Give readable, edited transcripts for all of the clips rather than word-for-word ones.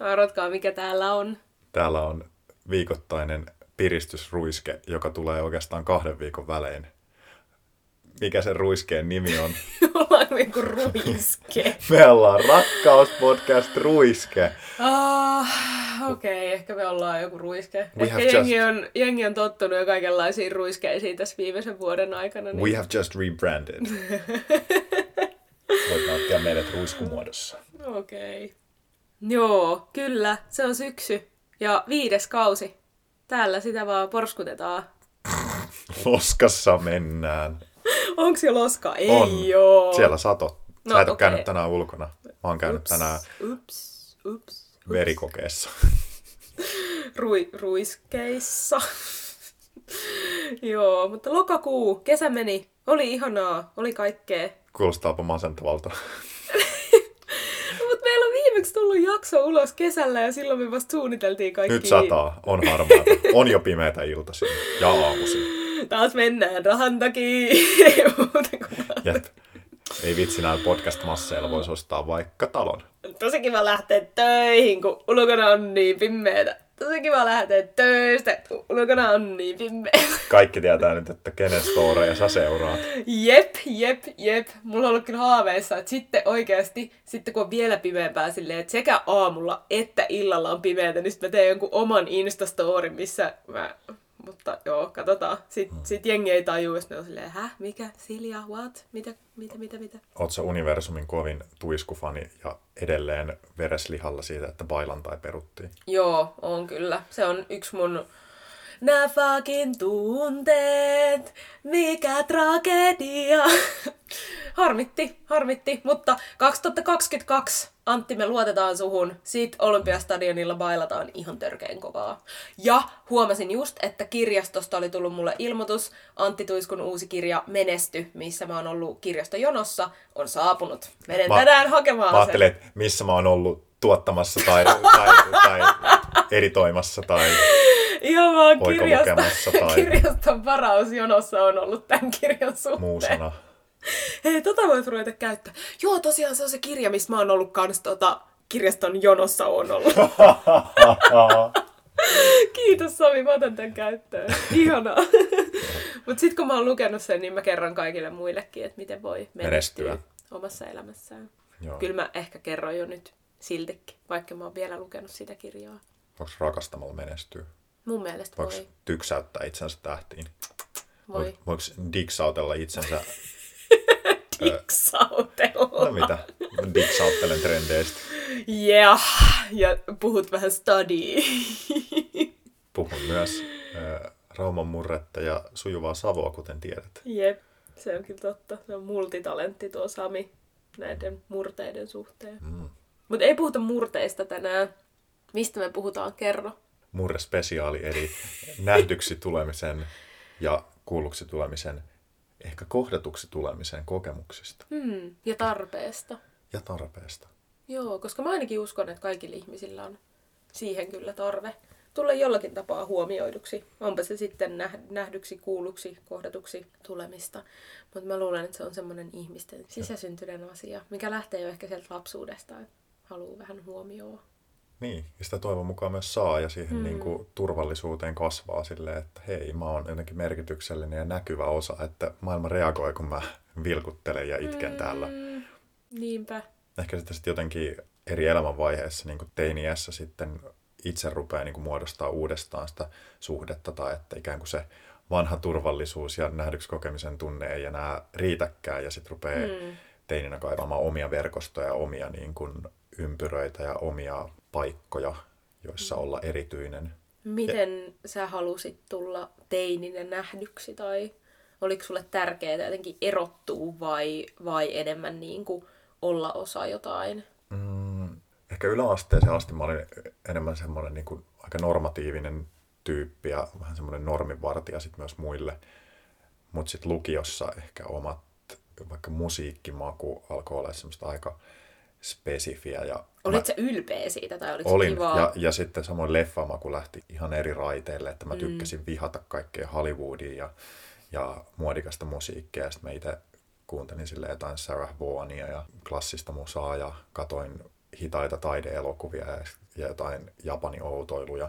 Arvatkaa, mikä täällä on. Täällä on viikoittainen piristysruiske, joka tulee oikeastaan 2 viikon välein. Mikä sen ruiskeen nimi on? Ollaan niinku ruiske. Me ollaan rakkauspodcast ruiske. Okei, ehkä me ollaan joku ruiske. Ehkä jengi on tottunut jo kaikenlaisiin ruiskeisiin tässä viimeisen vuoden aikana. Niin... We have just rebranded. Voit nauttia meidät ruiskumuodossa. Okei. Joo, kyllä. Se on syksy. Ja 5. kausi. Täällä sitä vaan porskutetaan. Loskassa mennään. Onko siellä loskaa? Ei oo. Siellä sato. Sä et ole käynyt tänään ulkona. Mä oon käynyt tänään verikokeessa. Ruiskeissa. Joo, mutta lokakuu, kesä meni. Oli ihanaa, oli kaikkea. Kuulostaapa masentavalta. Mutta meillä on viimeksi tullut jakso ulos kesällä ja silloin me vasta suunniteltiin kaikki. Nyt sataa, on harmaata. On jo pimeätä iltaisin ja aamuisin. Taas mennään rahan takia. Ei vitsi, näillä podcast-masseilla voisi ostaa vaikka talon. Tosi kiva lähteä töihin, kun ulkona on niin pimeätä. Tosi kiva lähteä töistä, kun ulkona on niin pimeätä. Kaikki tietää nyt, että kenen storeja sä seuraat. Jep. Mulla on ollut kyllä haaveissa, että sitten oikeasti, kun on vielä pimeämpää silleen, että sekä aamulla että illalla on pimeätä, niin sitten mä teen jonkun oman Insta-storin, missä mä... Mutta joo, katsotaan. Sitten jengi ei tajua, jos ne on silleen, hä? Mikä? Silja? What? Mitä? Ootko universumin kovin tuiskufani ja edelleen vereslihalla siitä, että bailantai peruttiin? Joo, on kyllä. Se on yksi mun... Nää fucking tunteet, mikä tragedia. Harmitti. Mutta 2022, Antti, me luotetaan suhun. Siitä Olympiastadionilla bailataan ihan törkeen kovaa. Ja huomasin just, että kirjastosta oli tullut mulle ilmoitus. Antti Tuiskun uusi kirja Menesty, missä mä oon ollut kirjastojonossa, on saapunut. Menen tänään hakemaan sen. Mä ajattelin, että missä mä oon ollut tuottamassa tai editoimassa tai... Ihan vaan kirjaston varausjonossa on ollut tämän kirjan suhteen. Muusana. Hei, voit ruveta käyttää. Joo, tosiaan se on se kirja, missä mä oon ollut kans kirjaston jonossa on ollut. Kiitos Sami, mä otan tämän käyttöön. Ihanaa. Mut sit kun mä oon lukenut sen, niin mä kerron kaikille muillekin, että miten voi menestyä omassa elämässään. Joo. Kyllä mä ehkä kerron jo nyt siltikin, vaikka mä oon vielä lukenut sitä kirjaa. Voiko rakastamalla menestyä? Mun mielestä voi. Voiko tyksäyttää itsensä tähtiin? Voi. Voiko digsautella itsensä? Digsautella? No mitä? Digsauttelen trendeistä. Yeah. Ja puhut vähän study. Puhun myös Rauman murretta ja sujuvaa Savoa, kuten tiedät. Jep, se on kyllä totta. Se on multitalentti tuo Sami näiden murteiden suhteen. Mm. Mutta ei puhuta murteista tänään. Mistä me puhutaan? Kerro. Murrespesiaali, eli nähdyksi tulemisen ja kuulluksi tulemisen, ehkä kohdatuksi tulemisen kokemuksista. Ja tarpeesta. Joo, koska mä ainakin uskon, että kaikilla ihmisillä on siihen kyllä tarve tulla jollakin tapaa huomioiduksi. Onpa se sitten nähdyksi, kuulluksi, kohdatuksi tulemista. Mutta mä luulen, että se on semmoinen ihmisten sisäsyntyinen asia, mikä lähtee jo ehkä sieltä lapsuudesta, että haluaa vähän huomioon. Niin, ja sitä toivon mukaan myös saa ja siihen niin kuin turvallisuuteen kasvaa silleen, että hei, mä oon jotenkin merkityksellinen ja näkyvä osa, että maailma reagoi, kun mä vilkuttelen ja itken täällä. Niinpä. Ehkä sitten jotenkin eri elämänvaiheessa, niin kuin teiniässä sitten itse rupeaa niin kuin muodostaa uudestaan sitä suhdetta tai että ikään kuin se vanha turvallisuus ja nähdyksi kokemisen tunne ei enää riitäkään ja sitten rupeaa teininä kaivaamaan omia verkostoja, omia niin kuin ympyröitä ja omia paikkoja, joissa olla erityinen. Miten sä halusit tulla teininä nähdyksi tai oliko sulle tärkeää jotenkin erottua vai enemmän niin kuin olla osa jotain? Ehkä yläasteeseen asti mä olin enemmän semmoinen niin kuin aika normatiivinen tyyppi ja vähän semmoinen norminvartija sit myös muille. Mutta sitten lukiossa ehkä omat, vaikka musiikkimaku alkoi olla semmoista aika spesifiä. Ja olitko sä ylpeä siitä tai oliko se kivaa? Ja sitten samoin leffamaku lähti ihan eri raiteille, että mä tykkäsin vihata kaikkea Hollywoodia ja muodikasta musiikkia. Ja sitten mä itse kuuntelin jotain Sarah Vaughania ja klassista musaa ja katoin hitaita taideelokuvia ja jotain Japanin outoiluja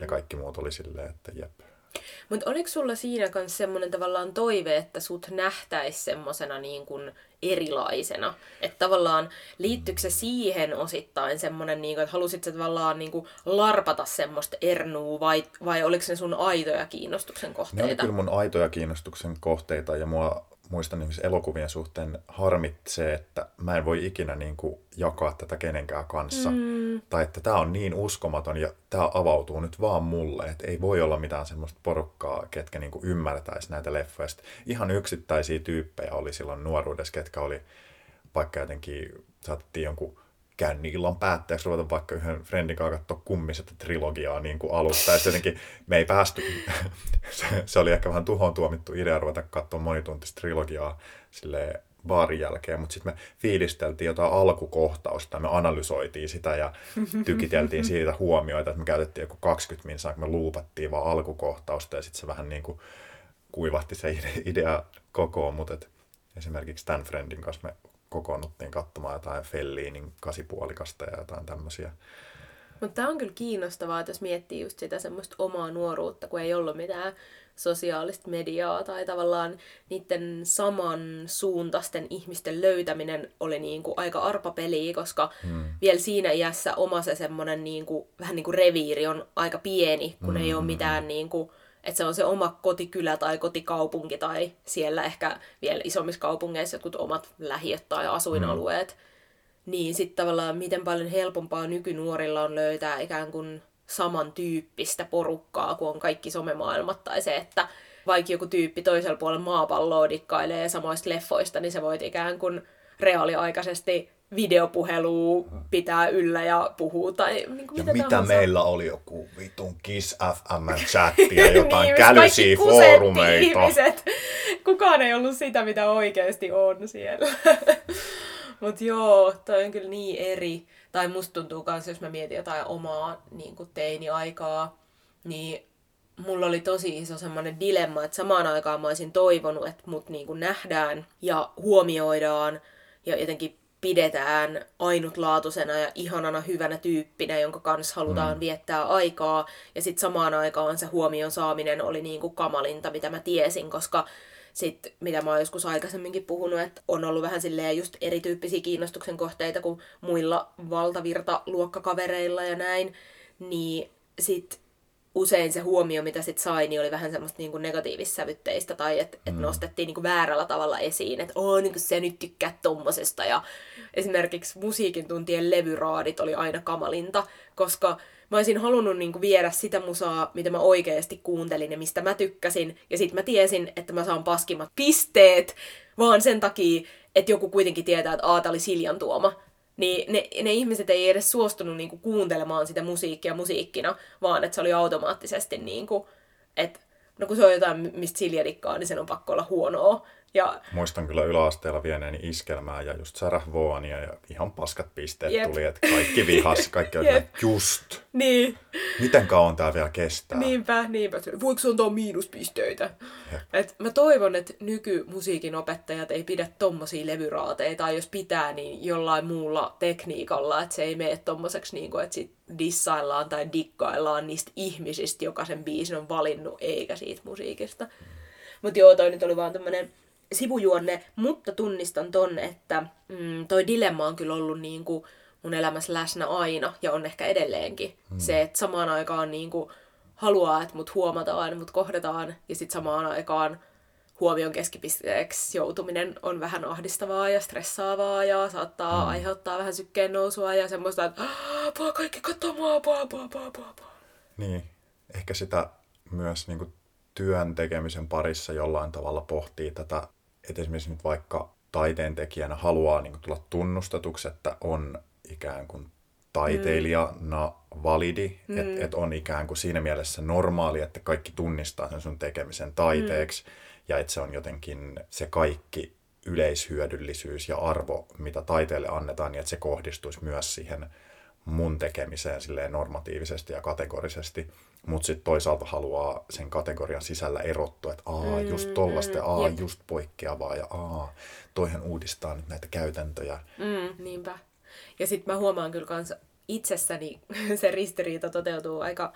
ja kaikki muut oli silleen, että jep. Mutta oliko sulla siinä kanssa semmoinen tavallaan toive, että sut nähtäisi semmosena niin kuin erilaisena? Että tavallaan liittyykö se siihen osittain semmoinen, niin kuin, että halusit sä tavallaan niin kuin larpata semmoista ernua vai oliko ne sun aitoja kiinnostuksen kohteita? Ne oli kyllä mun aitoja kiinnostuksen kohteita ja mua muistan elokuvien suhteen harmitti se, että mä en voi ikinä niin kuin jakaa tätä kenenkään kanssa. Tai että tää on niin uskomaton ja tää avautuu nyt vaan mulle. Että ei voi olla mitään semmoista porukkaa, ketkä niin kuin ymmärtäisi näitä leffoja. Ihan yksittäisiä tyyppejä oli silloin nuoruudessa, ketkä oli vaikka jotenkin, saatettiin jonkun käynnin illan päätteeksi ruveta vaikka yhden friendin kanssa katsoa Kummiset trilogiaa niin kuin alusta. Ja jotenkin me ei päästy, se oli ehkä vähän tuhoon tuomittu idea ruveta katsoa monituntista trilogiaa silleen baarin jälkeen, mutta sitten me fiilisteltiin jotain alkukohtausta, me analysoitiin sitä ja tykiteltiin siitä huomioita, että me käytettiin joku 20 minsaa, kun me luupattiin vaan alkukohtausta ja sitten se vähän niin kuin kuivahti se idea kokoon, mutta esimerkiksi tämän friendin kanssa me kokoonnuttiin katsomaan jotain Fellinin 8,5 ja jotain tämmöisiä. Mutta tämä on kyllä kiinnostavaa, että jos miettii just sitä semmoista omaa nuoruutta, kun ei ollut mitään sosiaalista mediaa tai tavallaan niiden samansuuntaisten ihmisten löytäminen oli niinku aika arpapeliä, koska vielä siinä iässä oma se semmoinen niinku, vähän niin kuin reviiri on aika pieni, kun ei ole mitään niinku, että se on se oma kotikylä tai kotikaupunki tai siellä ehkä vielä isommissa kaupungeissa jotkut omat lähiöt tai asuinalueet. Niin sitten tavallaan miten paljon helpompaa nykynuorilla on löytää ikään kuin samantyyppistä porukkaa, kun on kaikki somemaailmat. Tai se, että vaikka joku tyyppi toisella puolella maapalloa dikkailee samoista leffoista, niin sä voit ikään kuin reaaliaikaisesti videopuhelua pitää yllä ja puhuu. Tai niin kuin ja mitä tahansa. Meillä oli joku vitun Kiss FM-chatti ja jotain niin, kälysiä foorumeita. Kukaan ei ollut sitä, mitä oikeasti on siellä. Mut joo, toi on kyllä niin eri. Tai musta tuntuu kans, jos mä mietin jotain omaa niin kuin teini-aikaa, niin mulla oli tosi iso semmoinen dilemma, että samaan aikaan mä olisin toivonut, että mut niin kuin nähdään ja huomioidaan ja jotenkin pidetään ainutlaatuisena ja ihanana hyvänä tyyppinä, jonka kanssa halutaan viettää aikaa. Ja sit samaan aikaan se huomion saaminen oli niin kuin kamalinta, mitä mä tiesin, koska sitten, mitä mä oon joskus aikaisemminkin puhunut, että on ollut vähän silleen just erityyppisiä kiinnostuksen kohteita kuin muilla valtavirtaluokkakavereilla ja näin, niin sit usein se huomio, mitä sit sai, niin oli vähän semmoista niinku negatiivissävytteistä tai että et nostettiin niinku väärällä tavalla esiin, että oo niinku sä nyt tykkäät tommosesta ja esimerkiksi musiikin tuntien levyraadit oli aina kamalinta, koska mä olisin halunnut niinku viedä sitä musaa, mitä mä oikeasti kuuntelin ja mistä mä tykkäsin. Ja sit mä tiesin, että mä saan paskimmat pisteet, vaan sen takia, että joku kuitenkin tietää, että aata oli Siljan tuoma. Niin ne ihmiset ei edes suostunut niinku kuuntelemaan sitä musiikkia musiikkina, vaan että se oli automaattisesti niinku, että no kun se on jotain, mistä Silja dikkaa, niin sen on pakko olla huonoa. Ja muistan kyllä yläasteella vieneeni iskelmää ja just Sarah Vaughan ja ihan paskat pisteet tuli, että kaikki vihas, kaikki on just. Niin. Miten kauan tää vielä kestää? Niinpä. Voiko antaa miinuspisteitä? Et mä toivon, että nykymusiikin opettajat ei pidä tommosia levyraateja, tai jos pitää, niin jollain muulla tekniikalla, että se ei mene tommoseksi, niin kuin, että sit dissaillaan tai dikkaillaan niistä ihmisistä, joka sen biisin on valinnut, eikä siitä musiikista. Mut joo, toi nyt oli vaan tämmönen sivujuonne, mutta tunnistan ton, että toi dilemma on kyllä ollut niin kuin mun elämässä läsnä aina ja on ehkä edelleenkin. Se, että samaan aikaan niin kuin haluaa, että mut huomataan, mut kohdataan ja sitten samaan aikaan huomion keskipisteeksi joutuminen on vähän ahdistavaa ja stressaavaa ja saattaa aiheuttaa vähän sykkeen nousua ja semmoista, että vaan kaikki katsoo mua, Niin, ehkä sitä myös niin kuin työn tekemisen parissa jollain tavalla pohtii tätä, että esimerkiksi nyt vaikka taiteentekijänä haluaa niin kuin tulla tunnustetuksi, että on ikään kuin taiteilijana validi, että on ikään kuin siinä mielessä normaali, että kaikki tunnistaa sen sun tekemisen taiteeksi ja että se on jotenkin se kaikki yleishyödyllisyys ja arvo, mitä taiteelle annetaan, niin että se kohdistuisi myös siihen mun tekemiseen silleen normatiivisesti ja kategorisesti, mutta sitten toisaalta haluaa sen kategorian sisällä erottua, että just tollaista, just poikkeavaa ja toihan uudistaa nyt näitä käytäntöjä. Niinpä. Ja sitten mä huomaan kyllä kans itsessäni se ristiriita toteutuu aika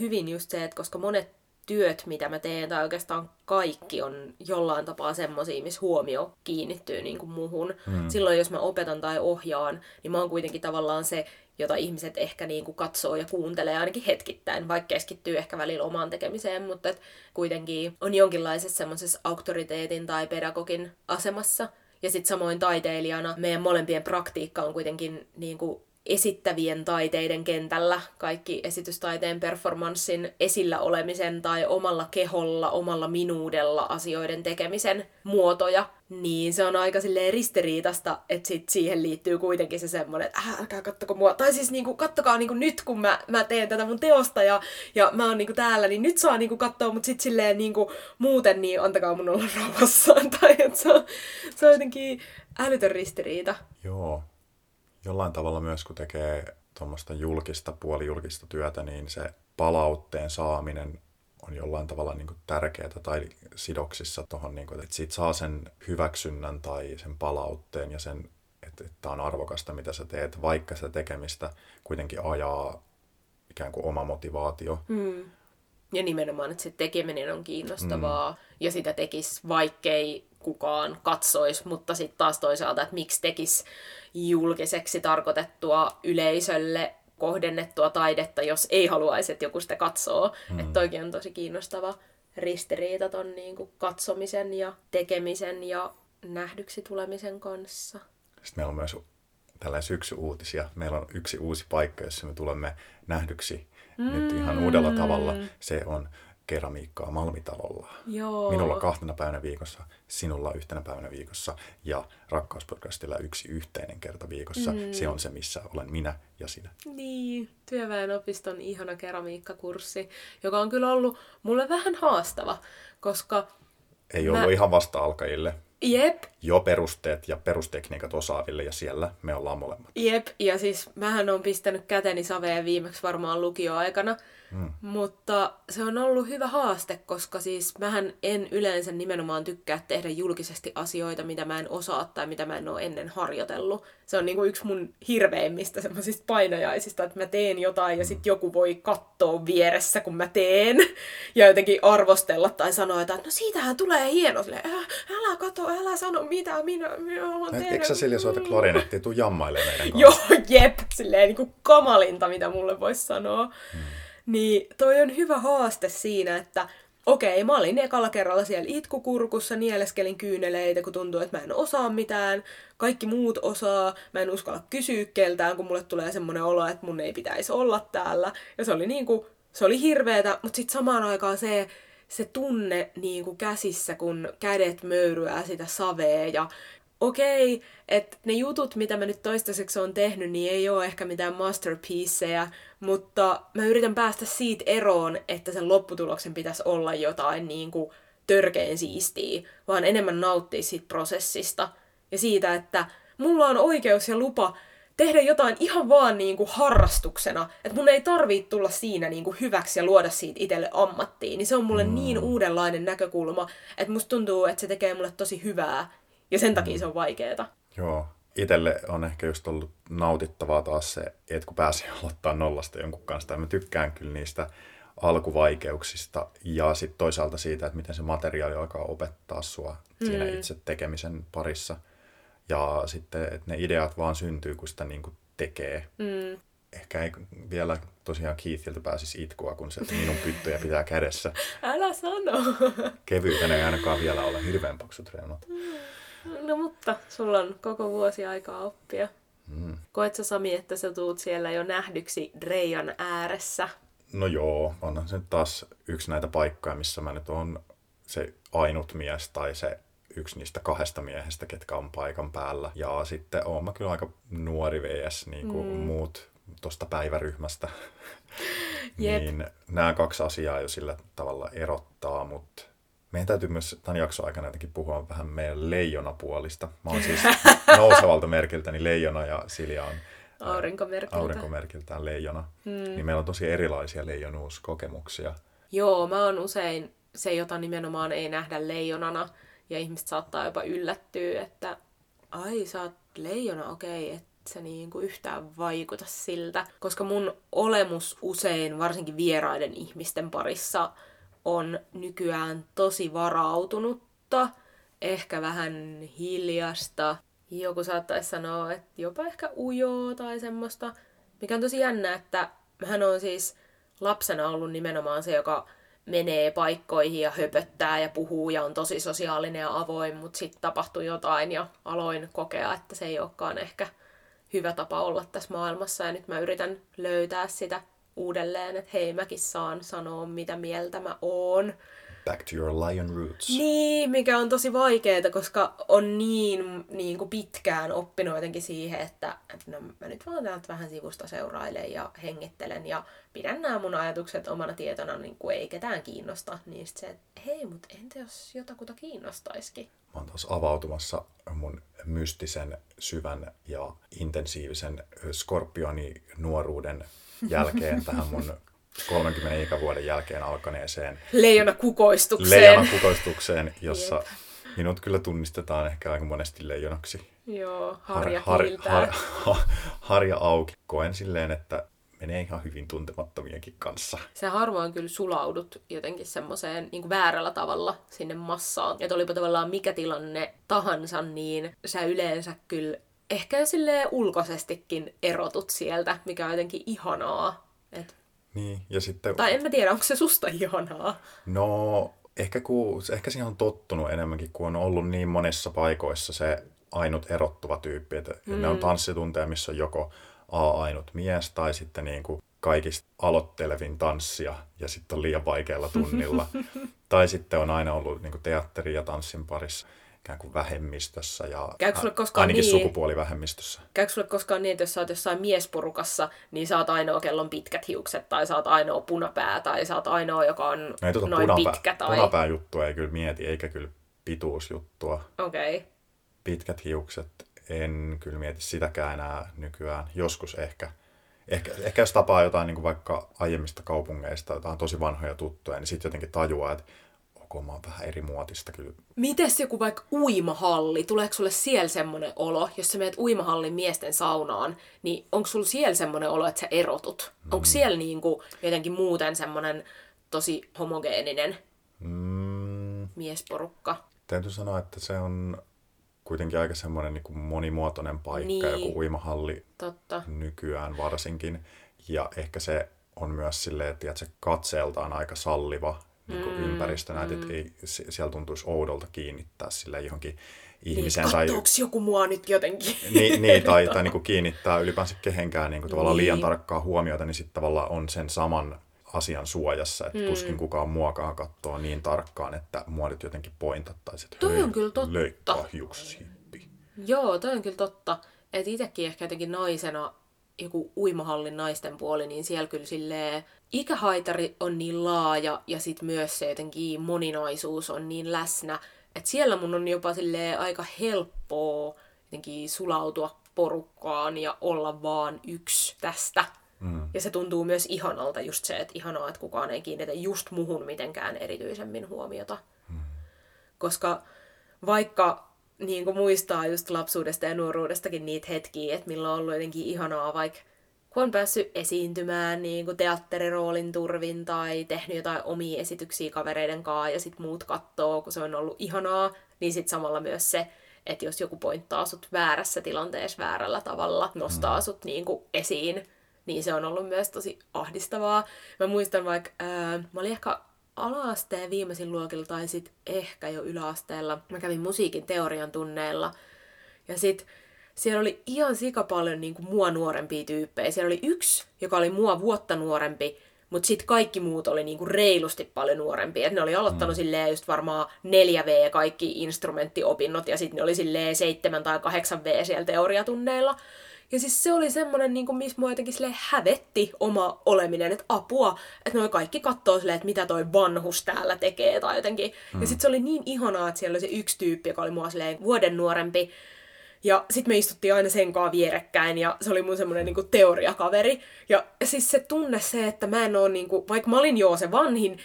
hyvin just se, että koska monet työt, mitä mä teen, tai oikeastaan kaikki on jollain tapaa semmosia, missä huomio kiinnittyy niin kuin muuhun. Silloin, jos mä opetan tai ohjaan, niin mä oon kuitenkin tavallaan se, jota ihmiset ehkä niin kuin katsoo ja kuuntelee ainakin hetkittäin, vaikka keskittyy ehkä välillä omaan tekemiseen, mutta et kuitenkin on jonkinlaisessa semmoisessa auktoriteetin tai pedagogin asemassa. Ja sitten samoin taiteilijana meidän molempien praktiikka on kuitenkin niin kuin esittävien taiteiden kentällä, kaikki esitystaiteen performanssin esillä olemisen tai omalla keholla, omalla minuudella asioiden tekemisen muotoja, niin se on aika silleen ristiriitasta, että sit siihen liittyy kuitenkin se semmoinen, että älkää kattoko mua, tai siis niinku, kattokaa niinku nyt, kun mä teen tätä mun teosta ja mä oon niinku täällä, niin nyt saa niinku katsoa, mutta sit silleen niinku, muuten niin antakaa mun olla rauhassaan, tai että se on jotenkin älytön ristiriita. Joo. Jollain tavalla myös, kun tekee tuommoista julkista, puolijulkista työtä, niin se palautteen saaminen on jollain tavalla niin kuin tärkeää tai sidoksissa tuohon, niin kuin, että siitä saa sen hyväksynnän tai sen palautteen ja sen, että on arvokasta, mitä sä teet, vaikka sitä tekemistä kuitenkin ajaa ikään kuin oma motivaatio. Ja nimenomaan, että se tekeminen on kiinnostavaa ja sitä tekisi, vaikkei kukaan katsoisi, mutta sitten taas toisaalta, että miksi tekisi julkiseksi tarkoitettua yleisölle kohdennettua taidetta, jos ei haluaisi, että joku sitä katsoo. Että toikin on tosi kiinnostava ristiriita ton niin kuin katsomisen ja tekemisen ja nähdyksi tulemisen kanssa. Sitten meillä on myös tällainen syksy uutisia. Meillä on yksi uusi paikka, jossa me tulemme nähdyksi nyt ihan uudella tavalla. Se on keramiikkaa Malmitalolla. Joo. Minulla 2 päivänä viikossa, sinulla 1 päivänä viikossa ja Rakkauspodcastilla 1 yhteinen kerta viikossa. Se on se, missä olen minä ja sinä. Niin, työväenopiston ihana keramiikkakurssi, joka on kyllä ollut mulle vähän haastava, koska ei ollut ihan vasta-alkajille. Jep. Jo perusteet ja perustekniikat osaaville ja siellä me ollaan molemmat. Jep, ja siis mähän on pistänyt käteni saveen viimeksi varmaan lukioaikana, mutta se on ollut hyvä haaste, koska siis mähän en yleensä nimenomaan tykkää tehdä julkisesti asioita, mitä mä en osaa tai mitä mä en ole ennen harjoitellut. Se on niinku yksi mun hirveimmistä semmoisista painajaisista, että mä teen jotain ja sit joku voi katsoa vieressä, kun mä teen ja jotenkin arvostella tai sanoa, että no siitähän tulee hieno, silleen, älä katso, älä sano mitä, minä haluan tehdä. Eikö sä Silja soita klarinettia, tuu jammailemaan meidän kanssa? Joo, jep, silleen niinku kamalinta, mitä mulle voisi sanoa. Niin toi on hyvä haaste siinä, että okei, mä olin ekalla kerralla siellä itkukurkussa, nieleskelin kyyneleitä, kun tuntuu, että mä en osaa mitään. Kaikki muut osaa, mä en uskalla kysyä keltään, kun mulle tulee semmoinen olo, että mun ei pitäisi olla täällä. Ja se oli niinku, se oli hirveetä, mutta sitten samaan aikaan se tunne niinku käsissä, kun kädet möyryää sitä savea ja okei, että ne jutut, mitä mä nyt toistaiseksi oon tehnyt, niin ei ole ehkä mitään masterpieceja, mutta mä yritän päästä siitä eroon, että sen lopputuloksen pitäisi olla jotain niin kuin törkeen siistiä, vaan enemmän nauttia siitä prosessista ja siitä, että mulla on oikeus ja lupa tehdä jotain ihan vaan niin kuin harrastuksena, että mun ei tarvitse tulla siinä niin kuin hyväksi ja luoda siitä itselle ammattiin, niin se on mulle niin uudenlainen näkökulma, että musta tuntuu, että se tekee mulle tosi hyvää. Ja sen takia se on vaikeeta. Joo. Itelle on ehkä just ollut nautittavaa taas se, että kun pääsee aloittamaan nollasta jonkun kanssa. Ja mä tykkään kyllä niistä alkuvaikeuksista ja sitten toisaalta siitä, että miten se materiaali alkaa opettaa sua siinä itse tekemisen parissa. Ja sitten, että ne ideat vaan syntyy, kun sitä niinku tekee. Ehkä ei vielä tosiaan Keithiltä pääsisi itkua, kun se, että minun pyttyjä pitää kädessä. Älä sano! Kevyytänä ei ainakaan vielä ole hirveän paksut reunat. No mutta, sulla on koko vuosi aikaa oppia. Koet sä, Sami, että sä tuut siellä jo nähdyksi reijan ääressä? No joo, onhan se taas yksi näitä paikkoja, missä mä nyt oon se ainut mies tai se yksi niistä 2 miehestä, ketkä on paikan päällä. Ja sitten oon mä kyllä aika nuori vs. niin kuin muut tosta päiväryhmästä. Niin nämä 2 asiaa jo sillä tavalla erottaa mut. Meidän täytyy myös tämän jakson aikana jotenkin puhua vähän meidän leijonapuolista. Mä oon siis nousevalta merkiltäni leijona ja Silja on aurinkomerkiltään leijona. Niin meillä on tosi erilaisia leijonuuskokemuksia. Joo, mä oon usein se, jota nimenomaan ei nähdä leijonana. Ja ihmiset saattaa jopa yllättyä, että ai sä oot leijona, okei, että se niinku yhtään vaikuta siltä, koska mun olemus usein, varsinkin vieraiden ihmisten parissa, on nykyään tosi varautunutta, ehkä vähän hiljasta. Joku saattaisi sanoa, että jopa ehkä ujoa tai semmoista, mikä on tosi jännä, että mähän on siis lapsena ollut nimenomaan se, joka menee paikkoihin ja höpöttää ja puhuu ja on tosi sosiaalinen ja avoin, mutta sitten tapahtui jotain ja aloin kokea, että se ei olekaan ehkä hyvä tapa olla tässä maailmassa. Ja nyt mä yritän löytää sitä uudelleen, että hei, mäkin saan sanoa, mitä mieltä mä oon. Back to your lion roots. Niin, mikä on tosi vaikeaa, koska on niin kuin pitkään oppinut jotenkin siihen, että no, mä nyt vaan täältä vähän sivusta seurailen ja hengittelen ja pidän nämä mun ajatukset omana tietona, niin kuin ei ketään kiinnosta. Niin sit se, että hei, mut entä jos jotakuta kiinnostaisikin? Mä oon taas avautumassa mun mystisen, syvän ja intensiivisen skorpioni-nuoruuden jälkeen tähän mun 30 ikävuoden jälkeen alkaneeseen leijona kukoistukseen, jossa minut kyllä tunnistetaan ehkä aika monesti leijonaksi. Joo, harja auki. Koen silleen, että menee ihan hyvin tuntemattomienkin kanssa. Sä harvoin kyllä sulaudut jotenkin semmoiseen niin kuin väärällä tavalla sinne massaan. Ja olipa tavallaan mikä tilanne tahansa, niin sä yleensä kyllä ehkä silleen ulkoisestikin erotut sieltä, mikä on jotenkin ihanaa. Niin, ja sitten... Tai en mä tiedä, onko se susta ihanaa? No, ehkä siihen on tottunut enemmänkin, kun on ollut niin monessa paikoissa se ainut erottuva tyyppi. Että ne on tanssitunteja, missä on joko ainut mies tai sitten niin kuin kaikista aloittelevin tanssia ja sitten on liian vaikealla tunnilla. Tai sitten on aina ollut niin kuin teatteri ja tanssin parissa ikään kuin vähemmistössä ja ainakin niin, sukupuolivähemmistössä. Käykö sulle koskaan niin, että jos sä oot jossain miesporukassa, niin sä oot ainoa, kello on pitkät hiukset, tai sä oot ainoa punapää, tai sä oot ainoa, joka on pitkä. Tai... Punapääjuttua ei kyllä mieti, eikä kyllä pituusjuttua. Okei. Okay. Pitkät hiukset, en kyllä mieti sitäkään enää nykyään. Joskus ehkä. Ehkä jos tapaa jotain niin kuin vaikka aiemmista kaupungeista, jotain tosi vanhoja tuttuja, niin sitten jotenkin tajuaa, että mä oon vähän eri muotista kyllä. Mites joku vaikka uimahalli? Tuleeko sulle siellä semmonen olo, jos sä menet uimahallin miesten saunaan, niin onko sulla siellä semmonen olo, että sä erotut? Onko siellä niinku jotenkin muuten semmonen tosi homogeeninen miesporukka? Täytyy sanoa, että se on kuitenkin aika semmonen niinku monimuotoinen paikka, joku uimahalli nykyään varsinkin. Ja ehkä se on myös silleen, että se katseeltaan aika salliva niin ympäristönä, että ei siellä tuntuisi oudolta kiinnittää sille johonkin ihmiseen. Niin, kattooks joku mua nyt jotenkin? Niin tai niin kuin kiinnittää ylipäänsä kehenkään niin kuin tavallaan liian tarkkaa huomiota, niin sitten tavallaan on sen saman asian suojassa, että tuskin kukaan muakaan kattoo niin tarkkaan, että mua nyt jotenkin pointattaisi, että leikkaa hiuksippi. Joo, toi on kyllä totta. Että itsekin ehkä jotenkin naisena joku uimahallin naisten puoli, niin siellä kyllä silleen ikähaitari on niin laaja ja sitten myös se jotenkin moninaisuus on niin läsnä, että siellä mun on jopa silleen aika helppoa jotenkin sulautua porukkaan ja olla vaan yksi tästä. Ja se tuntuu myös ihanalta just se, että ihanaa, että kukaan ei kiinnitä just muhun mitenkään erityisemmin huomiota. Koska vaikka niin kuin muistaa just lapsuudesta ja nuoruudestakin niitä hetkiä, että milloin on ollut jotenkin ihanaa, vaikka kun on päässyt esiintymään niin kuin teatteriroolin turvin tai tehnyt jotain omia esityksiä kavereiden kanssa ja sit muut kattoo, kun se on ollut ihanaa, niin sit samalla myös se, että jos joku pointtaa sut väärässä tilanteessa väärällä tavalla, nostaa sut niin kuin esiin, niin se on ollut myös tosi ahdistavaa. Mä muistan vaikka, mä olin ehkä ala-asteen viimeisin luokilla tai sit ehkä jo yläasteella. Mä kävin musiikin teorian tunneilla ja sit siellä oli ihan sika paljon niinku mua nuorempia tyyppejä. Siellä oli yksi, joka oli mua vuotta nuorempi, mutta sit kaikki muut oli niinku reilusti paljon nuorempia. Et ne oli aloittanut silleen just varmaan 4V kaikki instrumenttiopinnot ja sit ne oli silleen 7 tai 8V siellä teoriatunneilla. Ja siis se oli semmoinen, niin missä mua jotenkin hävetti oma oleminen, että apua, että noi kaikki kattoo silleen, että mitä toi vanhus täällä tekee tai jotenkin. Ja sit se oli niin ihanaa, että siellä oli se yksi tyyppi, joka oli mua silleen vuoden nuorempi. Ja sit me istuttiin aina sen kanssa vierekkäin ja se oli mun semmoinen niin teoriakaveri. Ja siis se tunne se, että mä en oo, niin kuin, vaikka mä olin joo se vanhin,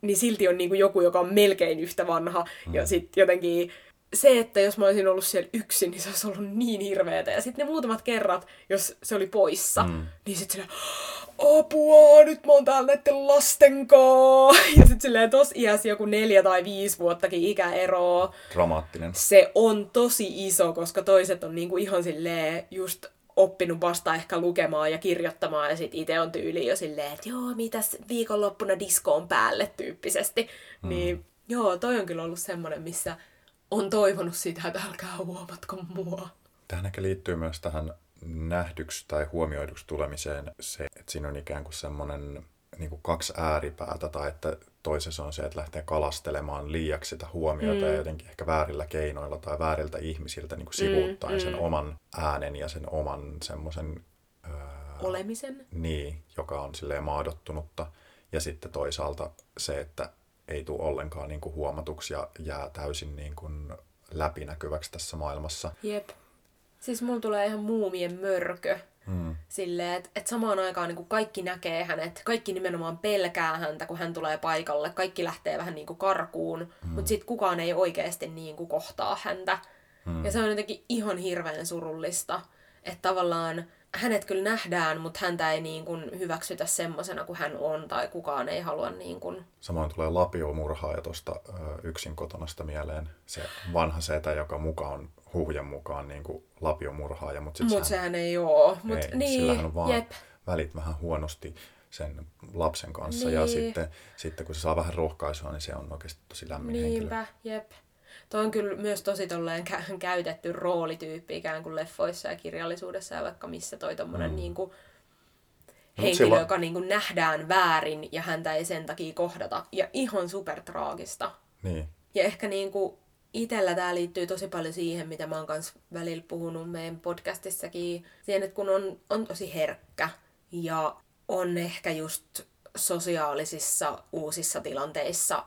niin silti on niin joku, joka on melkein yhtä vanha. Ja sit jotenkin... se, että jos mä olisin ollut siellä yksin, niin se olisi ollut niin hirveetä. Ja sitten ne muutamat kerrat, jos se oli poissa, niin sitten silleen, apua, nyt mä oon täällä näitten lastenkaan. Ja sitten silleen tossa iässä joku 4 tai 5 vuottakin ikäeroa. Dramaattinen. Se on tosi iso, koska toiset on niinku ihan silleen just oppinut vasta ehkä lukemaan ja kirjoittamaan, ja sit itse on tyyli jo silleen, että joo, mitäs viikonloppuna diskoon päälle tyyppisesti. Niin joo, toi on kyllä ollut semmoinen, missä on toivonut sitä, että älkää huomatko mua. Tähän ehkä liittyy myös tähän nähdyksi tai huomioiduksi tulemiseen se, että siinä on ikään kuin semmoinen niin kuin 2 ääripäätä, tai että toisessa on se, että lähtee kalastelemaan liiaksi sitä huomiota ja jotenkin ehkä väärillä keinoilla tai vääriltä ihmisiltä niin kuin sivuuttaen sen oman äänen ja sen oman semmoisen olemisen, niin, joka on silleen maadottunutta. Ja sitten toisaalta se, että ei tule ollenkaan niin kuin huomatuksi ja jää täysin niin kuin läpinäkyväksi tässä maailmassa. Jep. Siis mulla tulee ihan muumien mörkö. Silleen, että et samaan aikaan niin kuin kaikki näkee hänet, kaikki nimenomaan pelkää häntä, kun hän tulee paikalle, kaikki lähtee vähän niin kuin karkuun, mutta sitten kukaan ei oikeasti niin kuin kohtaa häntä. Ja se on jotenkin ihan hirveän surullista, että tavallaan hänet kyllä nähdään, mutta häntä ei niin kuin hyväksytä semmosena kuin hän on, tai kukaan ei halua niin kuin... Samoin tulee Lapiomurhaaja tuosta Yksin kotona sitä mieleen. Se vanha setä, joka on huhujen mukaan niin kuin Lapiomurhaaja, mutta sehän ei oo. Niin, sillähän on vaan välit vähän huonosti sen lapsen kanssa, niin. Ja sitten kun se saa vähän rohkaisua, niin se on oikeasti tosi lämmin henkilö. Jep. Tuo on kyllä myös tosi tolleen käytetty roolityyppi ikään kuin leffoissa ja kirjallisuudessa ja vaikka missä toi tommonen niinku henkilö, silloin... joka niinku nähdään väärin ja häntä ei sen takia kohdata. Ja ihan supertraagista. Niin. Ja ehkä niinku itellä tää liittyy tosi paljon siihen, mitä mä oon kans välillä puhunut meidän podcastissakin. Siihen, että kun on tosi herkkä ja on ehkä just sosiaalisissa uusissa tilanteissa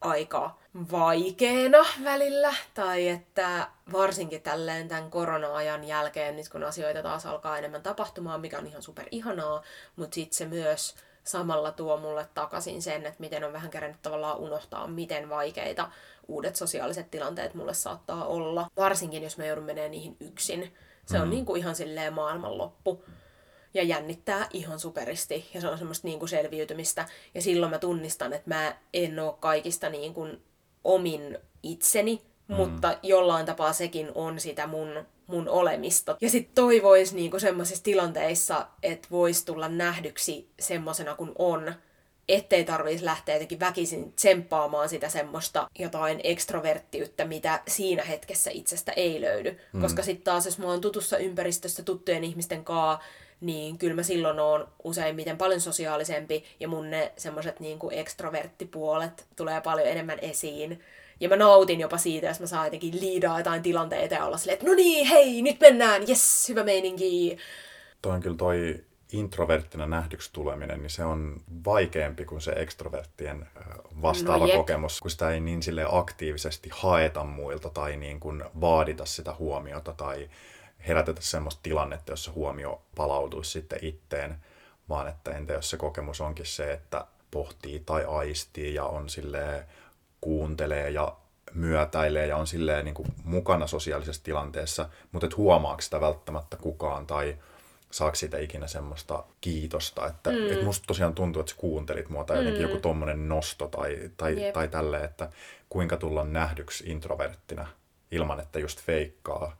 aika vaikeena välillä, tai että varsinkin tälleen tämän korona-ajan jälkeen, nyt kun asioita taas alkaa enemmän tapahtumaan, mikä on ihan superihanaa, mutta sitten se myös samalla tuo mulle takaisin sen, että miten on vähän kerännyt tavallaan unohtaa, miten vaikeita uudet sosiaaliset tilanteet mulle saattaa olla, varsinkin jos mä joudun menemään niihin yksin. Se on niin kuin ihan silleen maailmanloppu. Ja jännittää ihan superisti. Ja se on semmoista niin kuin selviytymistä. Ja silloin mä tunnistan, että mä en ole kaikista niin kuin omin itseni, mutta jollain tapaa sekin on sitä mun olemista. Ja sit toivois niin kuin semmoisissa tilanteissa, että vois tulla nähdyksi semmosena kuin on. Ettei tarvitsisi lähteä jotenkin väkisin tsemppaamaan sitä semmoista jotain ekstroverttiyttä, mitä siinä hetkessä itsestä ei löydy. Koska sit taas, jos mä oon tutussa ympäristössä tuttujen ihmisten kaa, niin kyllä mä silloin oon useimmiten paljon sosiaalisempi ja mun ne semmoiset niinku ekstroverttipuolet tulee paljon enemmän esiin. Ja mä nautin jopa siitä, jos mä saan jotenkin liidaa jotain tilanteita ja olla silleen, että no niin, hei, nyt mennään, jes, hyvä meininki. Toi on kyllä toi introverttina nähdyksi tuleminen, niin se on vaikeampi kuin se ekstroverttien vastaava kokemus, kun sitä ei niin silleen aktiivisesti haeta muilta tai niin kuin vaadita sitä huomiota tai herätetä semmoista tilannetta, jossa huomio palautuisi sitten itteen, vaan että entä jos se kokemus onkin se, että pohtii tai aistii ja on silleen, kuuntelee ja myötäilee ja on silleen niin kuin mukana sosiaalisessa tilanteessa, mutta et huomaako sitä välttämättä kukaan tai saako siitä ikinä semmoista kiitosta, että et musta tosiaan tuntuu, että sä kuuntelit mua tai jotenkin joku tommonen nosto tai tälleen, että kuinka tulla nähdyksi introverttina ilman, että just feikkaa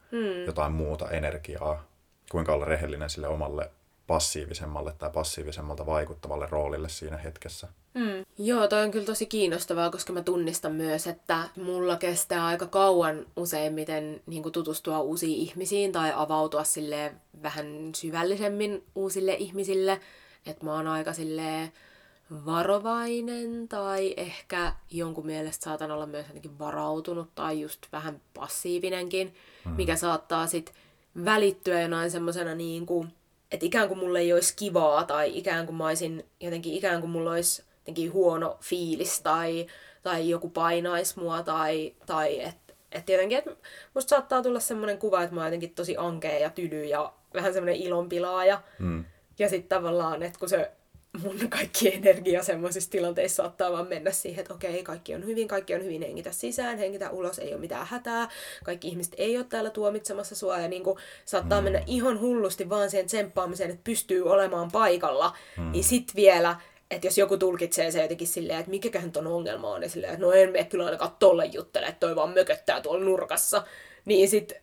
jotain muuta energiaa. Kuinka olla rehellinen sille omalle passiivisemmalle tai passiivisemmalta vaikuttavalle roolille siinä hetkessä. Joo, toi on kyllä tosi kiinnostavaa, koska mä tunnistan myös, että mulla kestää aika kauan useimmiten niin kuin tutustua uusiin ihmisiin tai avautua silleen vähän syvällisemmin uusille ihmisille. Että mä oon aika silleen varovainen tai ehkä jonkun mielestä saatan olla myös jotenkin varautunut tai just vähän passiivinenkin, mikä saattaa sit välittyä jonain semmosena niinku, että ikään kuin mulle ei olisi kivaa tai ikään kuin mä olisin jotenkin, ikään kuin mulla olisi jotenkin huono fiilis tai joku painaisi mua tai että jotenkin, että musta saattaa tulla semmoinen kuva, että mä oon jotenkin tosi ankea ja tyly ja vähän semmoinen ilonpilaaja ja sit tavallaan, että kun se mun kaikki energia semmoisissa tilanteissa saattaa vaan mennä siihen, että okei, kaikki on hyvin, hengitä sisään, hengitä ulos, ei ole mitään hätää, kaikki ihmiset ei ole täällä tuomitsemassa sua, ja niin kuin saattaa mennä ihan hullusti vaan siihen tsemppaamiseen, että pystyy olemaan paikalla, niin sit vielä, että jos joku tulkitsee se jotenkin silleen, että mikäköhän ton ongelma on, ja silleen, että no en mene kyllä ainakaan tolle juttele, että toi vaan mököttää tuolla nurkassa, niin sit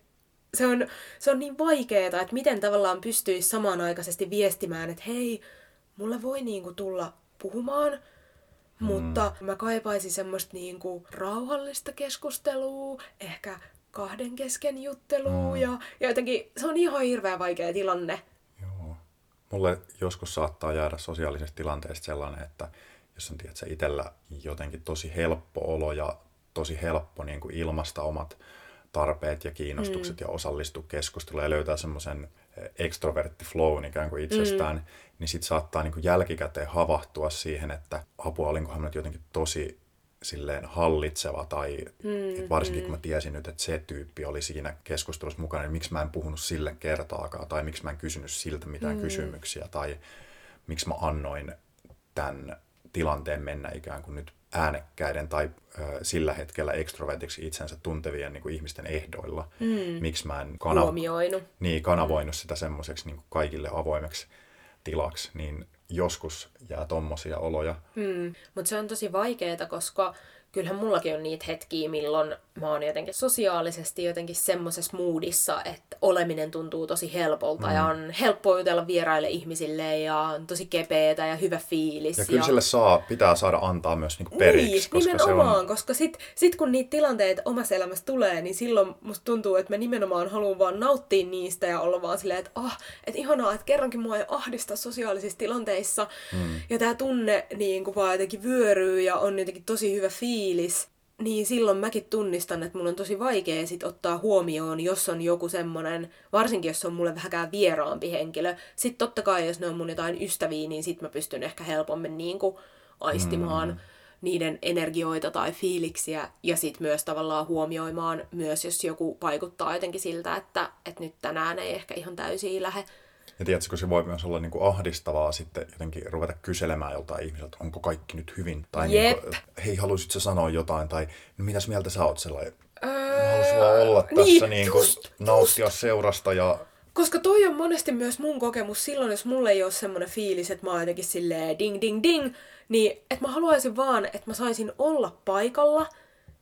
se on niin vaikeaa, että miten tavallaan pystyisi samanaikaisesti viestimään, että hei, mulle voi niinku tulla puhumaan, mutta mä kaipaisin semmoista niinku rauhallista keskustelua, ehkä kahden kesken juttelua ja jotenkin se on ihan hirveän vaikea tilanne. Joo. Mulle joskus saattaa jäädä sosiaalisesta tilanteesta sellainen, että jos on tiedätkö, itsellä jotenkin tosi helppo olo ja tosi helppo niin kuin ilmaista omat tarpeet ja kiinnostukset ja osallistua keskusteluun ja löytää semmoisen extrovertti flown ikään kuin itsestään, niin sitten saattaa niin kuin jälkikäteen havahtua siihen, että apua, olinkohan minä nyt jotenkin tosi silleen hallitseva tai et varsinkin kun mä tiesin nyt, että se tyyppi oli siinä keskustelussa mukana, niin miksi mä en puhunut sille kertaakaan tai miksi mä en kysynyt siltä mitään kysymyksiä tai miksi mä annoin tämän tilanteen mennä ikään kuin nyt äänekkäiden tai sillä hetkellä ekstrovertiksi itsensä tuntevien niin kuin ihmisten ehdoilla. Miksi mä en kanavoinut sitä semmoiseksi niin kuin kaikille avoimeksi tilaksi, niin joskus jää tommosia oloja. Mutta se on tosi vaikeeta, koska kyllähän mullakin on niitä hetkiä, milloin mä oon jotenkin sosiaalisesti jotenkin semmoisessa moodissa, että oleminen tuntuu tosi helpolta ja on helppo jutella vieraille ihmisille ja on tosi kepeetä ja hyvä fiilis. Ja kyllä sille pitää saada antaa myös niinku periksi. Niin, koska nimenomaan, koska sit kun niitä tilanteita omassa elämässä tulee, niin silloin musta tuntuu, että mä nimenomaan haluan vaan nauttia niistä ja olla vaan silleen, että että ihanaa, että kerrankin mua ei ahdista sosiaalisissa tilanteissa. Ja tää tunne niin kun vaan jotenkin vyöryy ja on jotenkin tosi hyvä fiilis, niin silloin mäkin tunnistan, että mun on tosi vaikea sit ottaa huomioon, jos on joku semmonen, varsinkin jos on mulle vähänkään vieraampi henkilö. Sitten totta kai, jos ne on mun jotain ystäviä, niin sit mä pystyn ehkä helpommin niinku aistimaan niiden energioita tai fiiliksiä. Ja sit myös tavallaan huomioimaan myös, jos joku vaikuttaa jotenkin siltä, että nyt tänään ei ehkä ihan täysin lähe. Ja tiedätkö, se voi myös olla niin kuin ahdistavaa sitten jotenkin ruveta kyselemään joltain ihmiseltä, onko kaikki nyt hyvin? Tai niin kuin, hei, haluaisitko sanoa jotain? Tai no, mitäs mieltä sä oot sellainen? Haluaisin vaan olla tässä just, nauttia seurasta ja... Koska toi on monesti myös mun kokemus silloin, jos mulla ei ole semmoinen fiilis, että mä oon jotenkin silleen ding ding ding, niin että mä haluaisin vaan, että mä saisin olla paikalla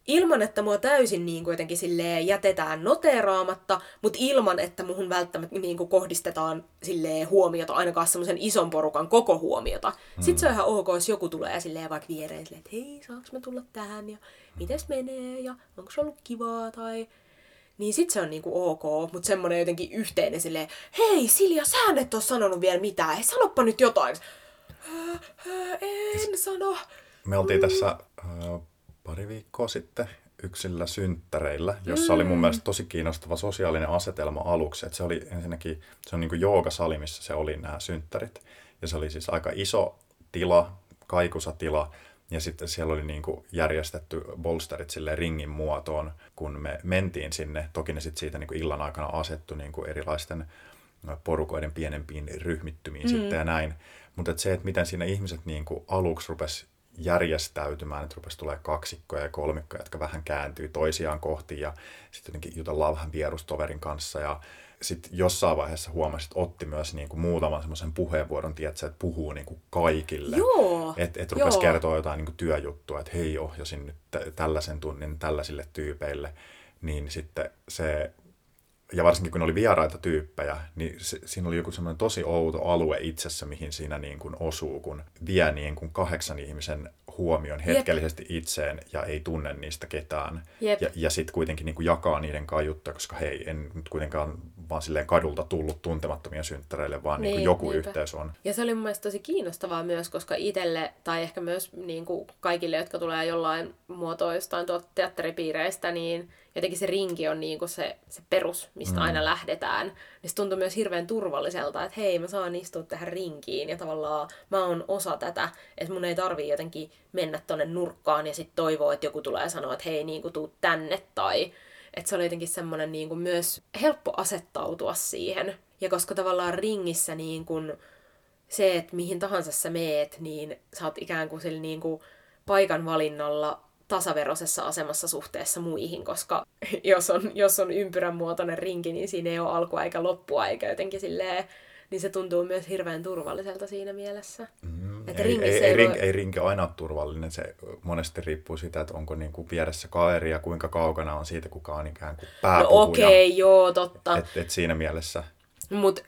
ilman, että mua täysin niin jotenkin silleen jätetään noteeraamatta, mutta ilman, että muhun välttämättä niin kuin kohdistetaan silleen huomiota, ainakaan semmoisen ison porukan koko huomiota. Sitten se on ihan ok, jos joku tulee silleen vaikka viereen, silleen, että hei, saanko mä tulla tähän, ja mites menee, ja onko se ollut kivaa, tai... Niin sit se on niinku ok, mutta semmoinen jotenkin yhteinen silleen, hei Silja, sä et oo sanonut vielä mitään, hei sanoppa nyt jotain. En sano. Me oltiin tässä... Pari viikkoa sitten yksillä synttäreillä, jossa oli mun mielestä tosi kiinnostava sosiaalinen asetelma aluksi. Et se oli ensinnäkin, se on niin kuin joogasali, missä se oli nämä synttärit. Ja se oli siis aika iso tila, kaikusatila. Ja sitten siellä oli niin kuin järjestetty bolsterit silleen ringin muotoon, kun me mentiin sinne. Toki ne sitten siitä niin kuin illan aikana asettui niin kuin erilaisten porukoiden pienempiin ryhmittymiin sitten ja näin. Mutta se, että miten siinä ihmiset niin kuin aluksi rupesi järjestäytymään, että rupesi tulemaan kaksikkoja ja kolmikkoja, jotka vähän kääntyy toisiaan kohti ja sitten jotenkin jutellaan vähän vierustoverin kanssa ja sitten jossain vaiheessa huomasin, että otti myös niinku muutaman semmoisen puheenvuoron, tiedätkö, että puhuu niinku kaikille. Että rupesi kertoa jotain niinku työjuttua, että hei, ohjasin nyt tällaisen tunnin tällaisille tyypeille, niin sitten se... Ja varsinkin kun oli vieraita tyyppejä, niin siinä oli joku semmoinen tosi outo alue itsessä, mihin siinä niin kuin osuu, kun vie niin kuin 8 ihmisen huomion hetkellisesti itseen ja ei tunne niistä ketään. Ja sitten kuitenkin niin kuin jakaa niiden juttuja, koska hei, en nyt kuitenkaan vaan silleen kadulta tullut tuntemattomia synttäreille, vaan niin kuin joku yhteys on. Ja se oli mun mielestä tosi kiinnostavaa myös, koska itselle tai ehkä myös niin kuin kaikille, jotka tulee jollain muotoa jostain tuolta teatteripiireistä, niin... Jotenkin se rinki on niinku se perus, mistä aina lähdetään. Niin se tuntuu myös hirveän turvalliselta, että hei, mä saan istua tähän rinkiin ja tavallaan mä oon osa tätä. Että mun ei tarvii jotenkin mennä tonne nurkkaan ja sit toivoa, että joku tulee sanoa, että hei, niinku, tuu tänne. Tai että se oli jotenkin semmoinen niinku, myös helppo asettautua siihen. Ja koska tavallaan ringissä... Niin kun, se, että mihin tahansa sä meet, niin sä oot ikään kuin sillä niin kuin paikan valinnalla tasaveroisessa asemassa suhteessa muihin, koska jos on ympyrän muotoinen rinki, niin siinä ei ole alkua eikä loppua eikä jotenkin silleen, niin se tuntuu myös hirveän turvalliselta siinä mielessä. Ei rinki aina ole turvallinen, se monesti riippuu siitä, että onko niinku vieressä kaveri ja kuinka kaukana on siitä, kuka on ikään kuin pääpuhuja. No okei, joo, totta. Et siinä mielessä. Mutta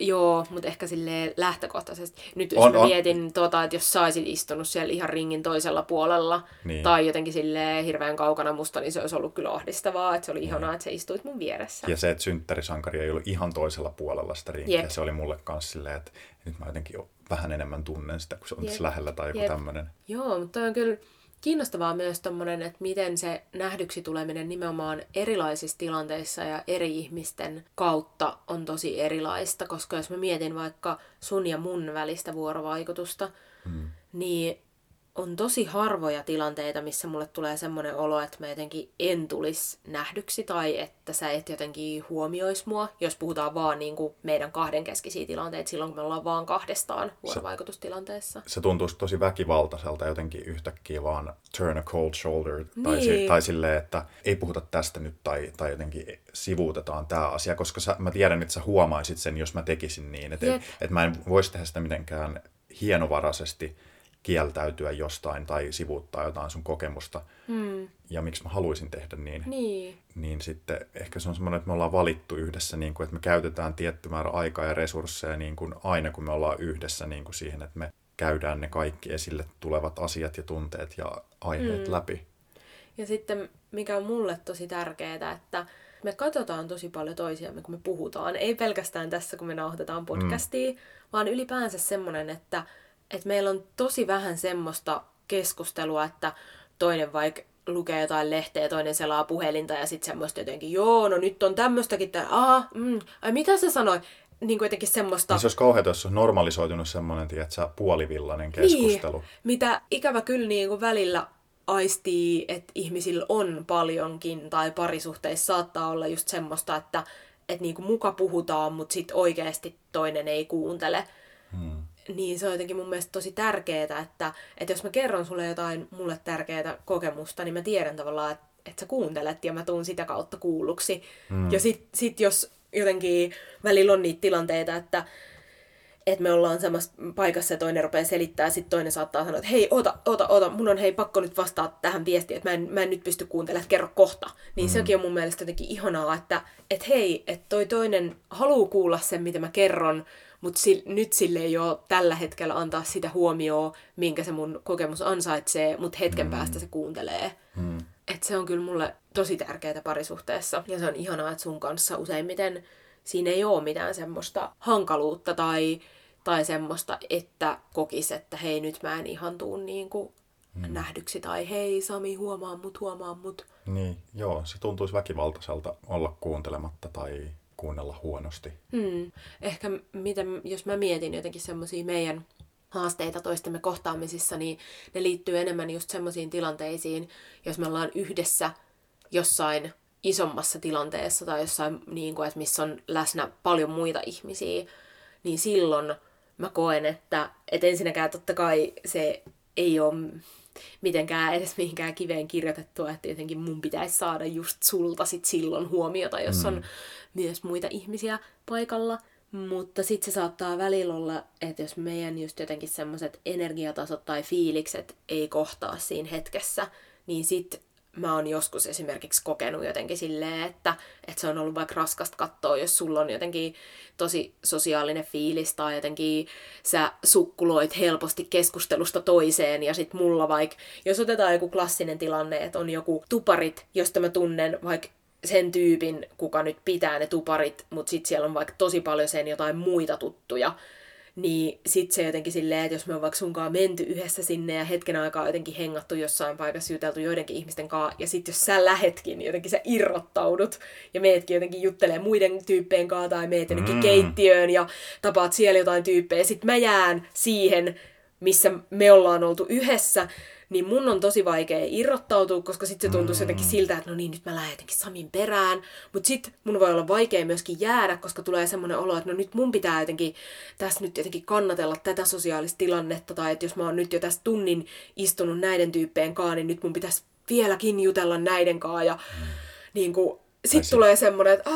ehkä silleen lähtökohtaisesti. Nyt jos mietin, että jos sä olisit istunut siellä ihan ringin toisella puolella niin, tai jotenkin silleen hirveän kaukana musta, niin se olisi ollut kyllä ahdistavaa, että se oli ihanaa, että sä istuit mun vieressä. Ja se, että synttärisankari ei ollut ihan toisella puolella sitä rinkiä, se oli mulle kanssa silleen, että nyt mä jotenkin vähän enemmän tunnen sitä, kun se on tässä lähellä tai joku tämmöinen. Joo, mutta on kyllä kiinnostavaa myös tommonen, että miten se nähdyksi tuleminen nimenomaan erilaisissa tilanteissa ja eri ihmisten kautta on tosi erilaista, koska jos mä mietin vaikka sun ja mun välistä vuorovaikutusta, niin on tosi harvoja tilanteita, missä mulle tulee semmoinen olo, että mä jotenkin en tulisi nähdyksi tai että sä et jotenkin huomioisi mua, jos puhutaan vaan niin kuin meidän kahdenkeskisiä tilanteita silloin, kun me ollaan vaan kahdestaan vuorovaikutustilanteessa. Se tuntuisi tosi väkivaltaiselta jotenkin yhtäkkiä vaan turn a cold shoulder tai silleen, että ei puhuta tästä nyt tai jotenkin sivuutetaan tämä asia, koska mä tiedän, että sä huomaisit sen, jos mä tekisin niin, että mä en voisi tehdä sitä mitenkään hienovaraisesti, kieltäytyä jostain tai sivuuttaa jotain sun kokemusta. Ja miksi mä haluaisin tehdä niin sitten ehkä se on semmoinen, että me ollaan valittu yhdessä, niin kuin, että me käytetään tietty määrä aikaa ja resursseja niin kuin aina, kun me ollaan yhdessä niin kuin siihen, että me käydään ne kaikki esille tulevat asiat ja tunteet ja aiheet läpi. Ja sitten mikä on mulle tosi tärkeää, että me katsotaan tosi paljon toisiamme, kun me puhutaan. Ei pelkästään tässä, kun me nauhoitetaan podcastia, vaan ylipäänsä semmoinen, että meillä on tosi vähän semmoista keskustelua, että toinen vaikka lukee jotain lehteä, toinen selaa puhelinta ja sitten semmoista jotenkin, joo, no nyt on tämmöistäkin, ai mitä sä sanoit? Niin kuin jotenkin semmoista. Se olisi kauheata, jos on normalisoitunut semmoinen, että sä puolivillainen keskustelu. Niin, mitä ikävä kyllä niin kuin välillä aistii, että ihmisillä on paljonkin tai parisuhteissa saattaa olla just semmoista, että niin kuin muka puhutaan, mutta sitten oikeasti toinen ei kuuntele. Niin se on jotenkin mun mielestä tosi tärkeää, että jos mä kerron sulle jotain mulle tärkeää kokemusta, niin mä tiedän tavallaan, että sä kuuntelet ja mä tuun sitä kautta kuulluksi. Ja sit jos jotenkin välillä on niitä tilanteita, että me ollaan samassa paikassa ja toinen rupeaa selittää, sitten toinen saattaa sanoa, että hei, oota, mun on pakko nyt vastata tähän viestiin, että mä en nyt pysty kuuntelemaan, kerro kohta. Niin sekin on mun mielestä jotenkin ihanaa, että hei, että toi toinen haluaa kuulla sen, mitä mä kerron, mutta nyt sille ei ole tällä hetkellä antaa sitä huomioon, minkä se mun kokemus ansaitsee, mutta hetken päästä se kuuntelee. Että se on kyllä mulle tosi tärkeää parisuhteessa. Ja se on ihanaa, että sun kanssa useimmiten siinä ei ole mitään semmoista hankaluutta tai semmoista, että kokisi, että hei, nyt mä en ihan tuu niin kuin nähdyksi. Tai hei, Sami, huomaa mut. Niin, joo, se tuntuisi väkivaltaiselta olla kuuntelematta tai kuunnella huonosti. Ehkä jos mä mietin jotenkin semmoisia meidän haasteita toistemme kohtaamisissa, niin ne liittyy enemmän just semmoisiin tilanteisiin, jos me ollaan yhdessä jossain isommassa tilanteessa tai jossain, niin kuin, että missä on läsnä paljon muita ihmisiä, niin silloin mä koen, että ensinnäkään totta kai se ei ole mitenkään edes mihinkään kiveen kirjoitettua, että jotenkin mun pitäisi saada just sulta sit silloin huomiota, jos on myös muita ihmisiä paikalla. Mutta sit se saattaa välillä olla, että jos meidän just jotenkin semmoiset energiatasot tai fiilikset ei kohtaa siinä hetkessä, niin sit mä oon joskus esimerkiksi kokenut jotenkin silleen, että se on ollut vaikka raskasta katsoa, jos sulla on jotenkin tosi sosiaalinen fiilis tai jotenkin sä sukkuloit helposti keskustelusta toiseen ja sit mulla vaikka, jos otetaan joku klassinen tilanne, että on joku tuparit, josta mä tunnen vaikka sen tyypin, kuka nyt pitää ne tuparit, mutta sit siellä on vaikka tosi paljon sen jotain muita tuttuja, niin sit se jotenkin silleen, että jos me on vaikka sunkaan menty yhdessä sinne ja hetken aikaa jotenkin hengattu jossain paikassa, juteltu joidenkin ihmisten kanssa, ja sit jos sä lähetkin, niin jotenkin sä irrottaudut ja meetkin jotenkin juttelee muiden tyyppeen kanssa tai meet jotenkin keittiöön ja tapaat siellä jotain tyyppejä, sit mä jään siihen, missä me ollaan oltu yhdessä, niin mun on tosi vaikea irrottautua, koska sit se tuntuisi jotenkin siltä, että no niin, nyt mä lähden jotenkin Samin perään. Mut sit mun voi olla vaikea myöskin jäädä, koska tulee semmoinen olo, että no nyt mun pitää jotenkin tässä nyt jotenkin kannatella tätä sosiaalista tilannetta, tai että jos mä oon nyt jo tässä tunnin istunut näiden tyyppeen kaa, niin nyt mun pitäisi vieläkin jutella näiden kaa, ja niinku sitten tulee semmoinen, että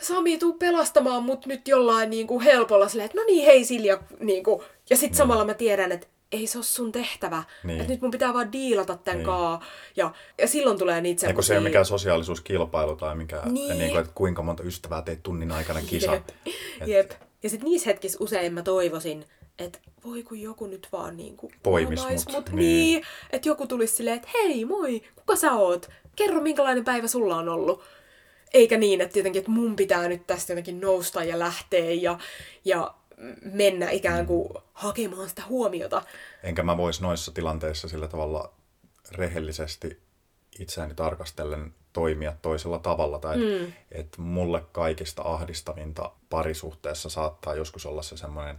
Sami, tuu pelastamaan mut nyt jollain niinku helpolla, silleen, että no niin, hei Silja. Niinku. Ja sitten samalla mä tiedän, että ei se ole sun tehtävä. Niin. Että nyt mun pitää vaan diilata tän kaa. Ja silloin tulee niitä semmoisia... Eikö se ei ole mikään sosiaalisuuskilpailu tai mikään... Niin. Niin kuin, että kuinka monta ystävää teet tunnin aikana kisat. Jep. Ja sitten niissä hetkissä usein mä toivoisin, että voi kun joku nyt vaan niinku... Poimis mut. Niin. Että joku tulisi silleen, että hei moi, kuka sä oot? Kerro, minkälainen päivä sulla on ollut. Eikä niin, että jotenkin, että mun pitää nyt tästä jotenkin nousta ja lähteä ja mennä ikään kuin hakemaan sitä huomiota. Enkä mä vois noissa tilanteissa sillä tavalla rehellisesti itseäni tarkastellen toimia toisella tavalla. Tai et mulle kaikista ahdistavinta parisuhteessa saattaa joskus olla se semmoinen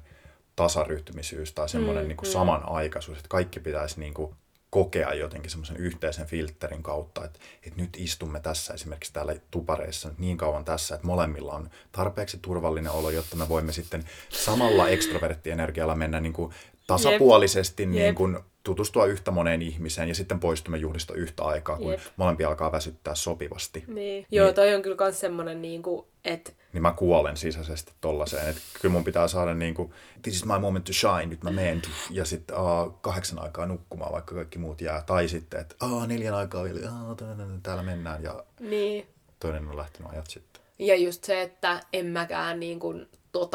tasaryhtymisyys tai semmoinen niin kuin samanaikaisuus, että kaikki pitäisi... Niin kuin kokea jotenkin semmoisen yhteisen filterin kautta, että nyt istumme tässä esimerkiksi täällä tupareissa nyt niin kauan tässä, että molemmilla on tarpeeksi turvallinen olo, jotta me voimme sitten samalla ekstroverttienergialla mennä niin kuin tasapuolisesti niin kuin tutustua yhtä moneen ihmiseen ja sitten poistumme juhlista yhtä aikaa, kun molempia alkaa väsyttää sopivasti. Niin. Joo, toi on kyllä myös semmoinen, niin kuin, että... Niin mä kuolen sisäisesti tollaiseen, että kyllä mun pitää saada niin kuin, this is my moment to shine, nyt mä menen, ja sitten 8 aikaa nukkumaan, vaikka kaikki muut jää. Tai sitten, että 4 aikaa vielä, täällä mennään, ja niin. Toinen on lähtenyt ajat sitten. Ja just se, että en mäkään niin kuin...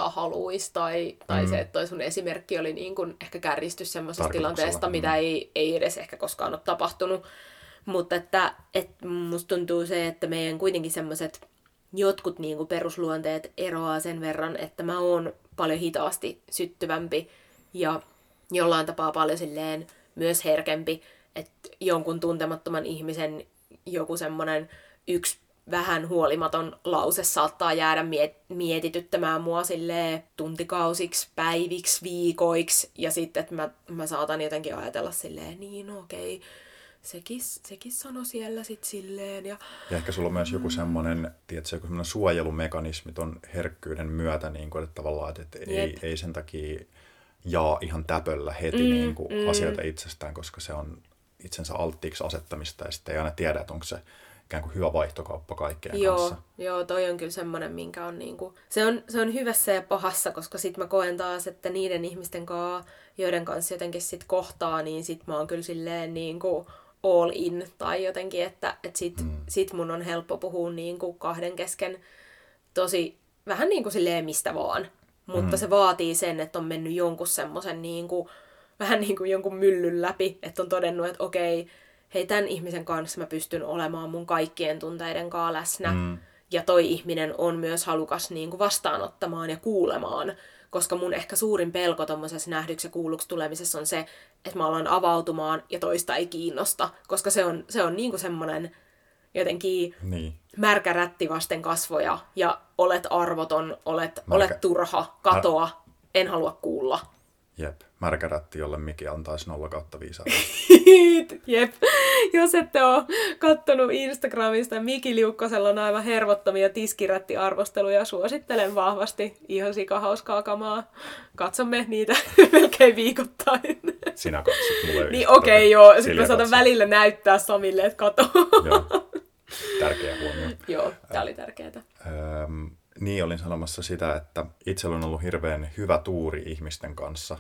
haluisi, tai se, että toi sun esimerkki oli niin kuin ehkä kärjistys semmoisesta tilanteesta, mitä ei edes ehkä koskaan ole tapahtunut. Mutta että musta tuntuu se, että meidän kuitenkin semmoiset jotkut niin kuin perusluonteet eroaa sen verran, että mä oon paljon hitaasti syttyvämpi ja jollain tapaa paljon silleen myös herkempi, että jonkun tuntemattoman ihmisen joku semmoinen yksi vähän huolimaton lause saattaa jäädä mietityttämään mua silleen tuntikausiksi, päiviksi, viikoiksi. Ja sitten, että mä saatan jotenkin ajatella silleen, niin okei, sekin sano siellä sitten silleen. Ja ehkä sulla on myös joku semmoinen, tiedätkö, joku semmoinen suojelumekanismi ton herkkyyden myötä, niin kuin, että tavallaan, että ei sen takia jaa ihan täpöllä heti niin kuin asioita itsestään, koska se on itsensä alttiiksi asettamista ja sitten ei aina tiedä, että onko se ikään kuin hyvä vaihtokauppa kaikkeen kanssa. Joo, toi on kyllä semmoinen, minkä on niinku... Se on hyvässä ja pahassa, koska sit mä koen taas, että niiden ihmisten kanssa, joiden kanssa jotenkin sit kohtaa, niin sit mä oon kyllä silleen niinku all in. Tai jotenkin, että sit mun on helppo puhua niinku kahden kesken tosi vähän niinku silleen mistä vaan. Mutta se vaatii sen, että on mennyt jonkun semmoisen niinku... Vähän niinku jonkun myllyn läpi, että on todennut, että okei, hei, tämän ihmisen kanssa mä pystyn olemaan mun kaikkien tunteiden kanssa läsnä. Ja toi ihminen on myös halukas niin kuin vastaanottamaan ja kuulemaan. Koska mun ehkä suurin pelko tommosessa nähdyksi ja kuulluksi tulemisessa on se, että mä alan avautumaan ja toista ei kiinnosta. Koska se on niin kuin semmoinen jotenkin märkä rätti vasten kasvoja. Ja olet arvoton, olet turha, katoa, en halua kuulla. Jep, märkä rätti, jolle Miki antaisi 0/5. Jep, jos ette ole kattonut Instagramista, Miki Liukkasella on aivan hervottomia tiskirättiarvosteluja. Suosittelen vahvasti, ihan sikahauskaa kamaa. Katsomme niitä melkein viikoittain. Sinä katsot mulle niin okei, joo, sitten mä saatan välillä näyttää Samille, että kato. Joo, tärkeä huomio. Joo, tää oli tärkeää. Niin, olin sanomassa sitä, että itsellä on ollut hirveän hyvä tuuri ihmisten kanssa.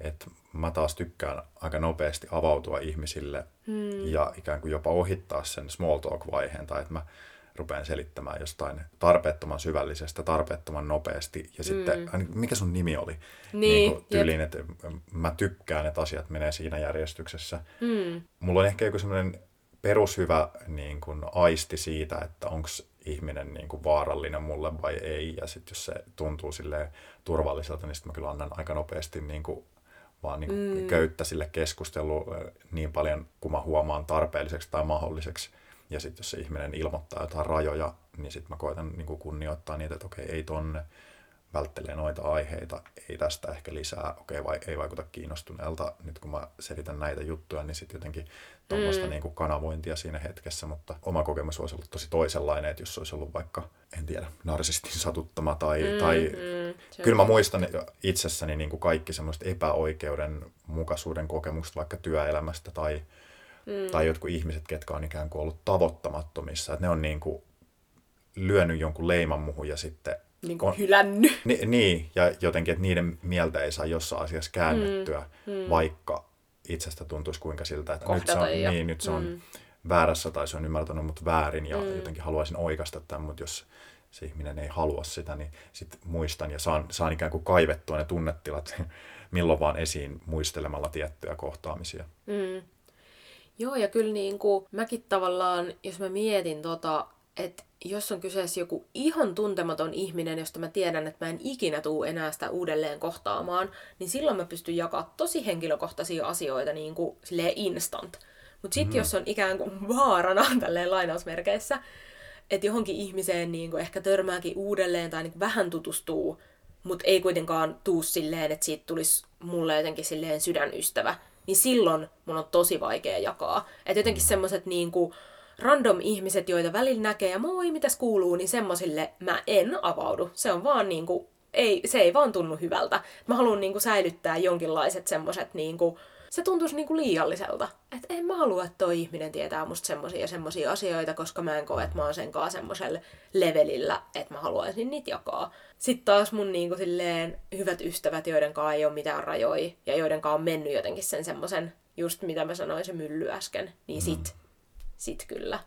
Että mä taas tykkään aika nopeasti avautua ihmisille ja ikään kuin jopa ohittaa sen small talk-vaiheen. Tai että mä rupean selittämään jostain tarpeettoman syvällisestä, tarpeettoman nopeasti. Ja sitten, mikä sun nimi oli? Niin tyyliin, että mä tykkään, että asiat menee siinä järjestyksessä. Mulla on ehkä joku semmoinen perushyvä niin kuin aisti siitä, että onko ihminen niin kuin vaarallinen mulle vai ei. Ja sitten jos se tuntuu silleen turvalliselta, niin sitten mä kyllä annan aika nopeasti niin kuin, vaan niin kuin köyttä sille keskusteluun niin paljon, kun mä huomaan tarpeelliseksi tai mahdolliseksi. Ja sitten jos se ihminen ilmoittaa jotain rajoja, niin sitten mä koitan niin kuin kunnioittaa niitä, että okei, ei tonne. välttelee noita aiheita, ei tästä ehkä lisää, okei, ei vaikuta kiinnostuneelta, nyt kun mä selitän näitä juttuja, niin sitten jotenkin tuommoista niinku kanavointia siinä hetkessä, mutta oma kokemus olisi ollut tosi toisenlainen, että jos olisi ollut vaikka, en tiedä, narsistin satuttama tai kyllä mä muistan itsessäni niinku kaikki semmoiset epäoikeudenmukaisuuden kokemukset vaikka työelämästä tai jotkut ihmiset, ketkä on ikään kuin ollut tavoittamattomissa, että ne on niinku lyönyt jonkun leiman muhun ja sitten niin kuin hylännyt. Niin, ja jotenkin, että niiden mieltä ei saa jossain asiassa käännettyä, vaikka itsestä tuntuisi kuinka siltä, että nyt se on väärässä tai se on ymmärtänyt mut väärin ja jotenkin haluaisin oikaista tämän, mutta jos se ihminen ei halua sitä, niin sit muistan ja saan ikään kuin kaivettua ne tunnetilat milloin vaan esiin muistelemalla tiettyjä kohtaamisia. Mm. Joo, ja kyllä niin kuin mäkin tavallaan, jos mä mietin että jos on kyseessä joku ihan tuntematon ihminen, josta mä tiedän, että mä en ikinä tuu enää sitä uudelleen kohtaamaan, niin silloin mä pystyn jakamaan tosi henkilökohtaisia asioita niin kuin silleen instant. Mutta sitten jos on ikään kuin vaarana, tälleen lainausmerkeissä, että johonkin ihmiseen niin kuin ehkä törmääkin uudelleen tai niin kuin vähän tutustuu, mutta ei kuitenkaan tuu silleen, että siitä tulisi mulle jotenkin silleen sydänystävä, niin silloin mun on tosi vaikea jakaa. Että jotenkin semmoiset niinku random ihmiset, joita välillä näkee ja moi, mitäs kuuluu, niin semmosille mä en avaudu. Se on vaan niinku, se ei vaan tunnu hyvältä. Mä haluan niinku säilyttää jonkinlaiset semmoset niinku, se tuntuisi niinku liialliselta. Et en mä halua, että toi ihminen tietää musta semmosia ja semmosia asioita, koska mä en koe, että mä oon senkaan semmosella levelillä, että mä haluaisin niitä jakaa. Sitten taas mun niinku silleen hyvät ystävät, joidenkaan ei oo mitään rajoja ja joidenkaan on mennyt jotenkin sen semmosen, just mitä mä sanoin, se mylly äsken, niin sit kyllä.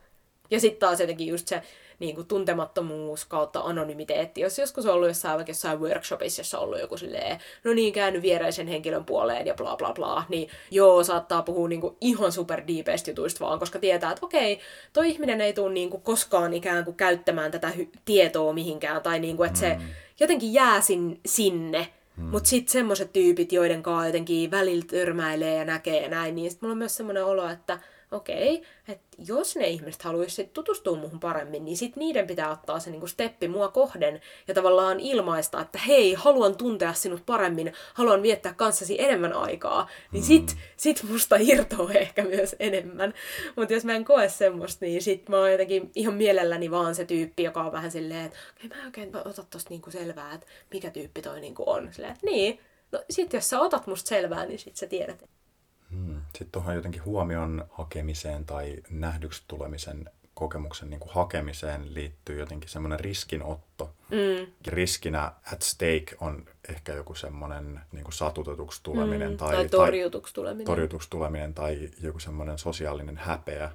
Ja sitten taas jotenkin just se niin kuin tuntemattomuus kautta anonymiteetti. Jos joskus on ollut jossain workshopissa, jossa on ollut joku silleen, no niin, käänny viereisen henkilön puoleen ja bla bla bla, niin joo, saattaa puhua niin kuin ihan super deepest jutuista vaan, koska tietää, että okei, toi ihminen ei tule niin kuin koskaan ikään kuin käyttämään tätä tietoa mihinkään, tai niin kuin, että se jotenkin jää sinne. Mutta sitten semmoiset tyypit, joiden kanssa jotenkin välillä törmäilee ja näkee ja näin, niin sitten mulla on myös semmoinen olo, että okei, että jos ne ihmiset haluaisi tutustua muuhun paremmin, niin sit niiden pitää ottaa se niinku steppi mua kohden ja tavallaan ilmaista, että hei, haluan tuntea sinut paremmin, haluan viettää kanssasi enemmän aikaa, niin sit musta irtoaa ehkä myös enemmän. Mutta jos mä en koe semmoista, niin sit mä oon jotenkin ihan mielelläni vaan se tyyppi, joka on vähän silleen, että okei, mä oikein otan tosta niinku selvää, että mikä tyyppi toi niinku on. Silleen, että niin, no sit jos sä otat musta selvää, niin sit sä tiedät. Sitten tuohon jotenkin huomion hakemiseen tai nähdyksi tulemisen kokemuksen niin kuin hakemiseen liittyy jotenkin semmoinen riskinotto. Riskinä at stake on ehkä joku semmoinen niin kuin satutetuksi tuleminen tai torjutuksi tuleminen tai joku semmoinen sosiaalinen häpeä.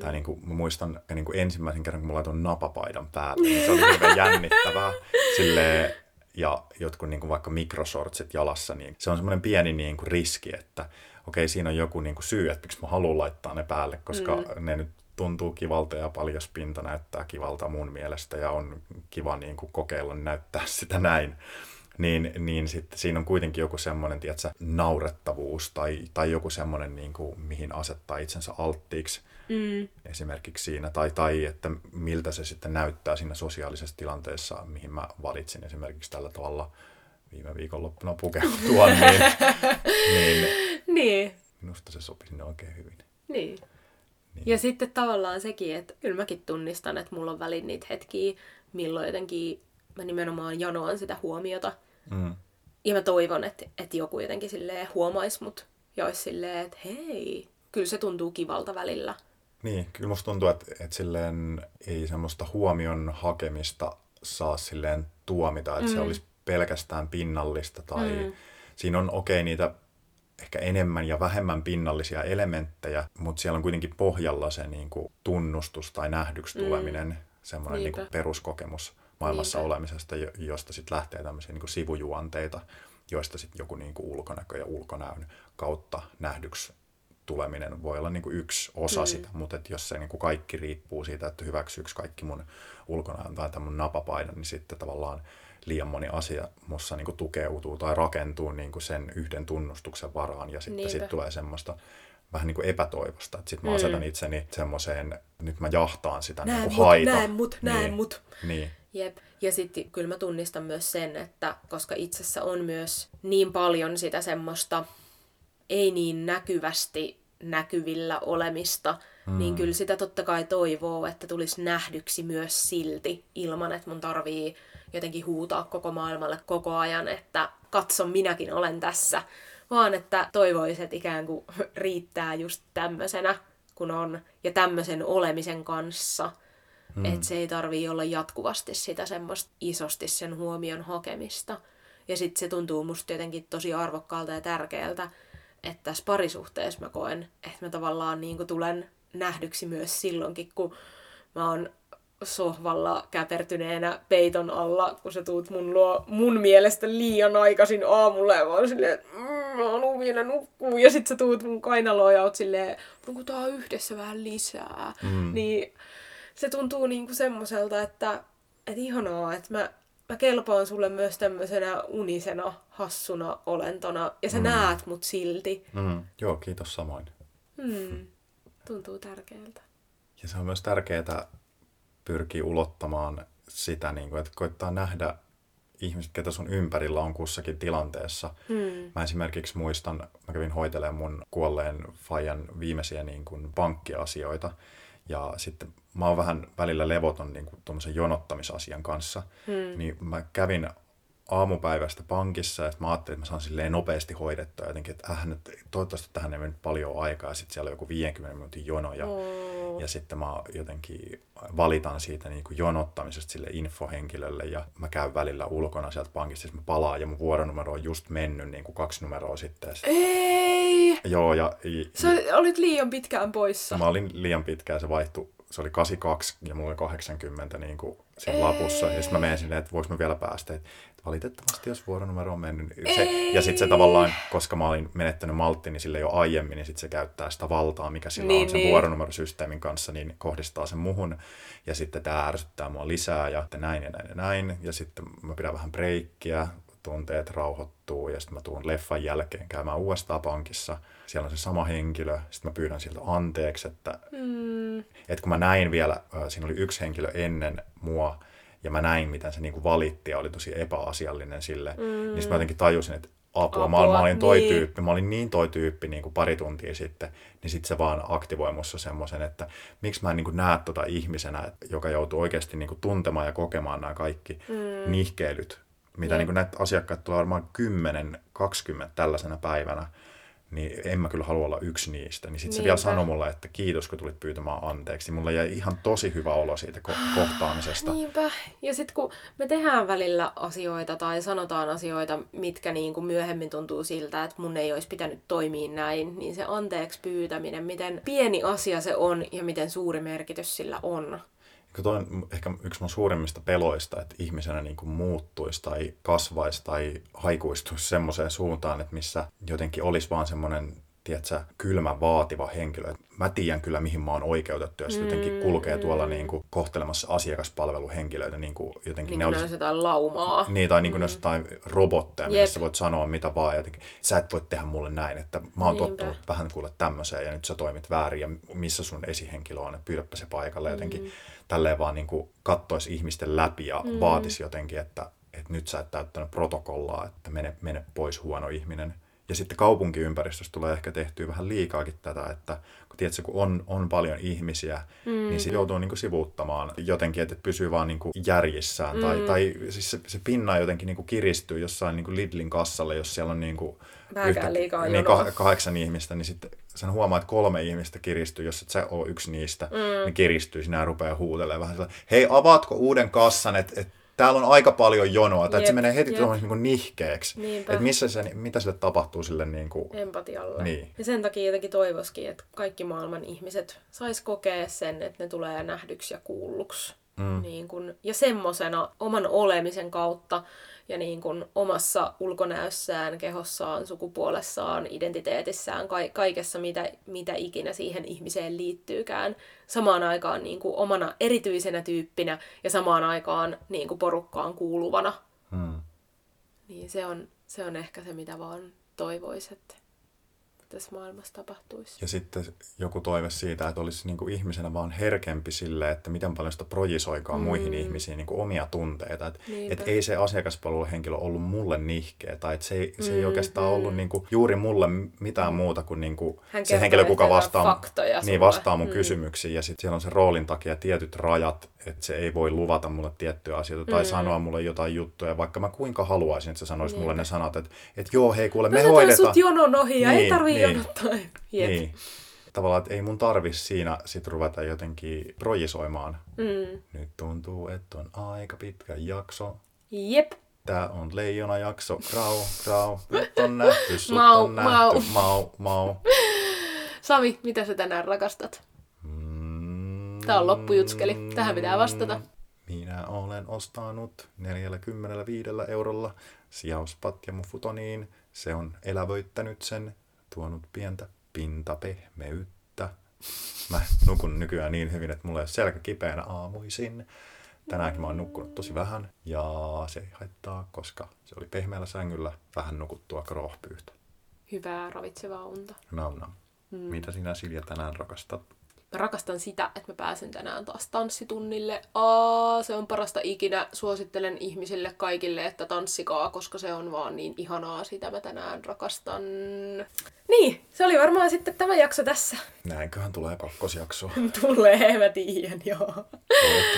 Tai niin kuin, mä muistan niin kuin ensimmäisen kerran, kun mä laitoin napapaidan päälle, niin se oli hirveän jännittävää silleen. Ja jotkut niin kuin vaikka mikrosortsit jalassa, niin se on semmoinen pieni niin kuin riski, että okei, siinä on joku niin kuin syy, että miksi mä haluan laittaa ne päälle, koska ne nyt tuntuu kivalta ja paljospinta näyttää kivalta mun mielestä ja on kiva niin kuin kokeilla näyttää sitä näin. Niin sitten siinä on kuitenkin joku semmoinen, tiedätkö, naurettavuus tai joku semmoinen, niin kuin, mihin asettaa itsensä alttiiksi esimerkiksi siinä. Tai että miltä se sitten näyttää siinä sosiaalisessa tilanteessa, mihin mä valitsin esimerkiksi tällä tavalla viime viikonloppuna pukeutua. Niin. Minusta se sopi sinne oikein hyvin. Niin. Ja sitten tavallaan sekin, että kyllä mäkin tunnistan, että mulla on väliin niitä hetkiä, milloin jotenkin mä nimenomaan janoan sitä huomiota. Ja mä toivon, että joku jotenkin silleen huomaisi mut ja olisi silleen, että hei, kyllä se tuntuu kivalta välillä. Niin, kyllä musta tuntuu, että silleen ei semmoista huomion hakemista saa silleen tuomita, että se olisi pelkästään pinnallista tai siinä on okei niitä ehkä enemmän ja vähemmän pinnallisia elementtejä, mutta siellä on kuitenkin pohjalla se niinku tunnustus tai nähdyksi tuleminen, semmoinen niinku peruskokemus maailmassa olemisesta, josta sitten lähtee tämmöisiä niin kuin sivujuonteita, joista sitten joku niin kuin ulkonäkö ja ulkonäön kautta nähdyksi tuleminen voi olla niin kuin yksi osa sitä, mutta et jos se niin kuin kaikki riippuu siitä, että hyväksyykö kaikki mun ulkonäön tai tämän mun napapaidan, niin sitten tavallaan liian moni asia musta niin kuin tukeutuu tai rakentuu niin kuin sen yhden tunnustuksen varaan ja sitten sit tulee semmoista vähän niin kuin epätoivosta, että sit mä asetan itseni semmoiseen, nyt mä jahtaan sitä näen niin kuin haita. Näen mut. Jep. Ja sitten kyllä mä tunnistan myös sen, että koska itsessä on myös niin paljon sitä semmoista ei niin näkyvästi näkyvillä olemista, niin kyllä sitä totta kai toivoo, että tulisi nähdyksi myös silti ilman, että mun tarvii jotenkin huutaa koko maailmalle koko ajan, että katso, minäkin olen tässä. Vaan että toivoiset että ikään kuin riittää just tämmöisenä, kun on, ja tämmöisen olemisen kanssa. Että se ei tarvii olla jatkuvasti sitä semmoista isosti sen huomion hakemista. Ja sit se tuntuu musta jotenkin tosi arvokkaalta ja tärkeältä, että tässä parisuhteessa mä koen, että mä tavallaan niin kuin tulen nähdyksi myös silloinkin, kun mä oon sohvalla käpertyneenä peiton alla, kun sä tuut mun luo mun mielestä liian aikaisin aamulla ja mä oon silleen, että mä haluun vielä nukkuu ja sit sä tuut mun kainaloon ja oot silleen, nukutaan yhdessä vähän lisää. Niin se tuntuu niinku semmoiselta, että ihanaa, että mä kelpaan sulle myös tämmöisenä unisena, hassuna olentona ja sä näet mut silti. Joo, kiitos samoin. Tuntuu tärkeältä. Ja se on myös tärkeää pyrkiä ulottamaan sitä, että koittaa nähdä ihmiset, ketä sun ympärillä on kussakin tilanteessa. Mä esimerkiksi muistan, mä kävin hoitelemaan mun kuolleen faijan viimeisiä pankkiasioita. Ja sitten mä oon vähän välillä levoton tuommoisen jonottamisasian kanssa. Niin mä kävin aamupäivästä pankissa, että mä ajattelin, että mä saan silleen nopeasti hoidettua jotenkin, että toivottavasti tähän ei mennyt paljon aikaa, ja sitten siellä on joku 50 minuutin jono, ja sitten mä jotenkin valitan siitä niin kuin jonottamisesta sille infohenkilölle, ja mä käyn välillä ulkona sieltä pankista, siis mä palaan, ja mun vuoronumero on just mennyt niin kuin 2 numeroa sitten. Ei! Joo, ja... Sä olit liian pitkään poissa. Mä olin liian pitkään, se vaihtui. Se oli 82 ja mulla oli 80 niin kuin siinä lapussa. Ja sitten mä menen silleen, että voiko mä vielä päästä. Että valitettavasti, jos vuoronumero on mennyt. Ja sitten se tavallaan, koska mä olin menettänyt malttini sille jo aiemmin, niin sitten se käyttää sitä valtaa, mikä sillä on sen vuoronumerosysteemin kanssa, niin kohdistaa sen muhun. Ja sitten tämä ärsyttää mua lisää ja näin ja näin ja näin. Ja sitten mä pidän vähän breikkiä, tunteet rauhoittuu ja sitten mä tuun leffan jälkeen käymään uudestaan pankissa. Siellä on se sama henkilö. Sitten mä pyydän siltä anteeksi, että... Että kun mä näin vielä, siinä oli yksi henkilö ennen mua, ja mä näin, miten se niinku valitti ja oli tosi epäasiallinen sille, niin mä jotenkin tajusin, että apua, mä olin toi tyyppi, mä olin niin toi tyyppi niinku pari tuntia sitten, niin sitten se vaan aktivoi musta semmoisen, että miksi mä en niinku näe tota ihmisenä, joka joutuu oikeasti niinku tuntemaan ja kokemaan nämä kaikki nihkeilyt, mitä niinku näitä asiakkaita tulee varmaan 10-20 tällaisena päivänä. Niin en mä kyllä halua olla yksi niistä. Niin sit se vielä sanoi mulle, että kiitos, kun tulit pyytämään anteeksi. Mulla jäi ihan tosi hyvä olo siitä kohtaamisesta. Niinpä. Ja sit kun me tehdään välillä asioita tai sanotaan asioita, mitkä niinku myöhemmin tuntuu siltä, että mun ei olisi pitänyt toimia näin, niin se anteeksi pyytäminen, miten pieni asia se on ja miten suuri merkitys sillä on. Tuo on ehkä yksi mun suurimmista peloista, että ihmisenä niin kuin muuttuisi tai kasvaisi tai haikuistuisi semmoiseen suuntaan, että missä jotenkin olisi vaan semmoinen, tiedätkö, kylmä, vaativa henkilö. Mä tiedän kyllä, mihin mä oon oikeutettu, ja se jotenkin kulkee tuolla niin kuin kohtelemassa asiakaspalveluhenkilöitä. Niin kuin jotenkin ne olisi jotain laumaa. Niin, tai niin kuin ne olisi jotain robotteja, missä voit sanoa mitä vaan. Jotenkin, sä et voi tehdä mulle näin, että mä oon tottunut vähän kuule tämmöiseen, ja nyt sä toimit väärin, ja missä sun esihenkilö on, että pyydäpä se paikalle jotenkin. Tälleen vaan niin kuin kattoisi ihmisten läpi ja vaatisi jotenkin, että nyt sä et täyttänyt protokollaa, että mene pois huono ihminen. Ja sitten kaupunkiympäristössä tulee ehkä tehtyä vähän liikaakin tätä, että kun, tiedätkö, kun on paljon ihmisiä, niin se joutuu niin kuin sivuuttamaan jotenkin, että pysyy vaan niin kuin järjissään. Tai siis se pinna jotenkin niin kuin kiristyy jossain niin kuin Lidlin kassalle, jos siellä on niin kuin niin 8 ihmistä, niin sitten sen huomaa, että 3 ihmistä kiristyy, jos et sä ole yksi niistä, niin kiristyy, sinä rupeaa huutelemaan vähän sellainen, hei, avaatko uuden kassan, että täällä on aika paljon jonoa, tai se menee heti niin nihkeeksi, että mitä sille tapahtuu sille niin kuin... empatialle. Niin. Ja sen takia jotenkin toivoisikin, että kaikki maailman ihmiset sais kokea sen, että ne tulee nähdyksi ja kuulluksi. Niin kun, ja semmosena oman olemisen kautta ja niin kun omassa ulkonäössään, kehossaan, sukupuolessaan, identiteetissään, kaikessa mitä ikinä siihen ihmiseen liittyykään. Samaan aikaan niin kun omana erityisenä tyyppinä ja samaan aikaan niin kun porukkaan kuuluvana. Niin se on ehkä se, mitä vaan toivoisi, että tässä maailmassa tapahtuisi. Ja sitten joku toive siitä, että olisi niin kuin ihmisenä vaan herkempi sille, että miten paljon sitä projisoikaan muihin ihmisiin niin kuin omia tunteita. Että ei se asiakaspalveluhenkilö ollut mulle nihkeä tai että se ei oikeastaan ollut niin kuin juuri mulle mitään muuta kuin, niin kuin se henkilö, kuka vastaa mun kysymyksiin. Ja sitten siellä on se roolin takia tietyt rajat, että se ei voi luvata mulle tiettyjä asioita tai sanoa mulle jotain juttuja, vaikka mä kuinka haluaisin, että se sanoisi mulle ne sanat, että joo, hei kuule, me hoidetaan. Sut jonon ohi ja ei tarvii jonottaa. Niin. Tavallaan, että ei mun tarvi siinä sit ruveta jotenkin projisoimaan. Nyt tuntuu, että on aika pitkä jakso. Jep. Tää on leijona-jakso. Grau, grau. Nyt on nähty, sut mau, on nähty. Mau, mau, mau. Sami, mitä sä tänään rakastat? Tää on loppujutskeli. Tähän pitää vastata. Minä olen ostanut 45 € sijauspatja mun futoniin. Se on elävöittänyt sen, tuonut pientä pintapehmeyttä. Mä nukun nykyään niin hyvin, että mulla ei ole selkä kipeänä aamuisin. Tänäänkin mä oon nukkunut tosi vähän ja se ei haittaa, koska se oli pehmeällä sängyllä vähän nukuttua krohpyyhtä. Hyvää ravitsevaa unta. Nam nam. Mitä sinä, Silja, tänään rakastat? Mä rakastan sitä, että mä pääsen tänään taas tanssitunnille. Se on parasta ikinä. Suosittelen ihmisille kaikille, että tanssikaa, koska se on vaan niin ihanaa. Sitä mä tänään rakastan. Niin, se oli varmaan sitten tämä jakso tässä. Näinköhän tulee kakkosjaksoa. Tulee, mä tiedän, joo.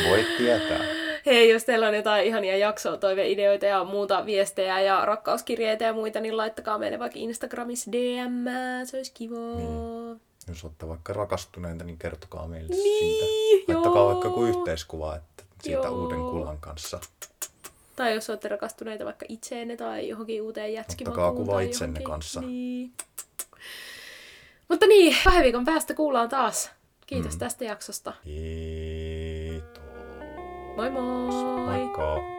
Voit tietää. Hei, jos teillä on jotain ihania jaksoa, toiveideoita ja muuta viestejä ja rakkauskirjeitä ja muita, niin laittakaa meille vaikka Instagramissa DM. Se olisi kivaa. Niin. Jos olette vaikka rakastuneita, niin kertokaa meille siitä. Laittakaa vaikka joku yhteiskuva, että siitä uuden kulan kanssa. Tai jos olette rakastuneita vaikka itseenne tai johonkin uuteen jätskimakuun. Ottakaa kuva itsenne kanssa. Niin. Mutta niin, 2 viikon päästä kuullaan taas. Kiitos tästä jaksosta. Kiitos. Moi moi. Moikka.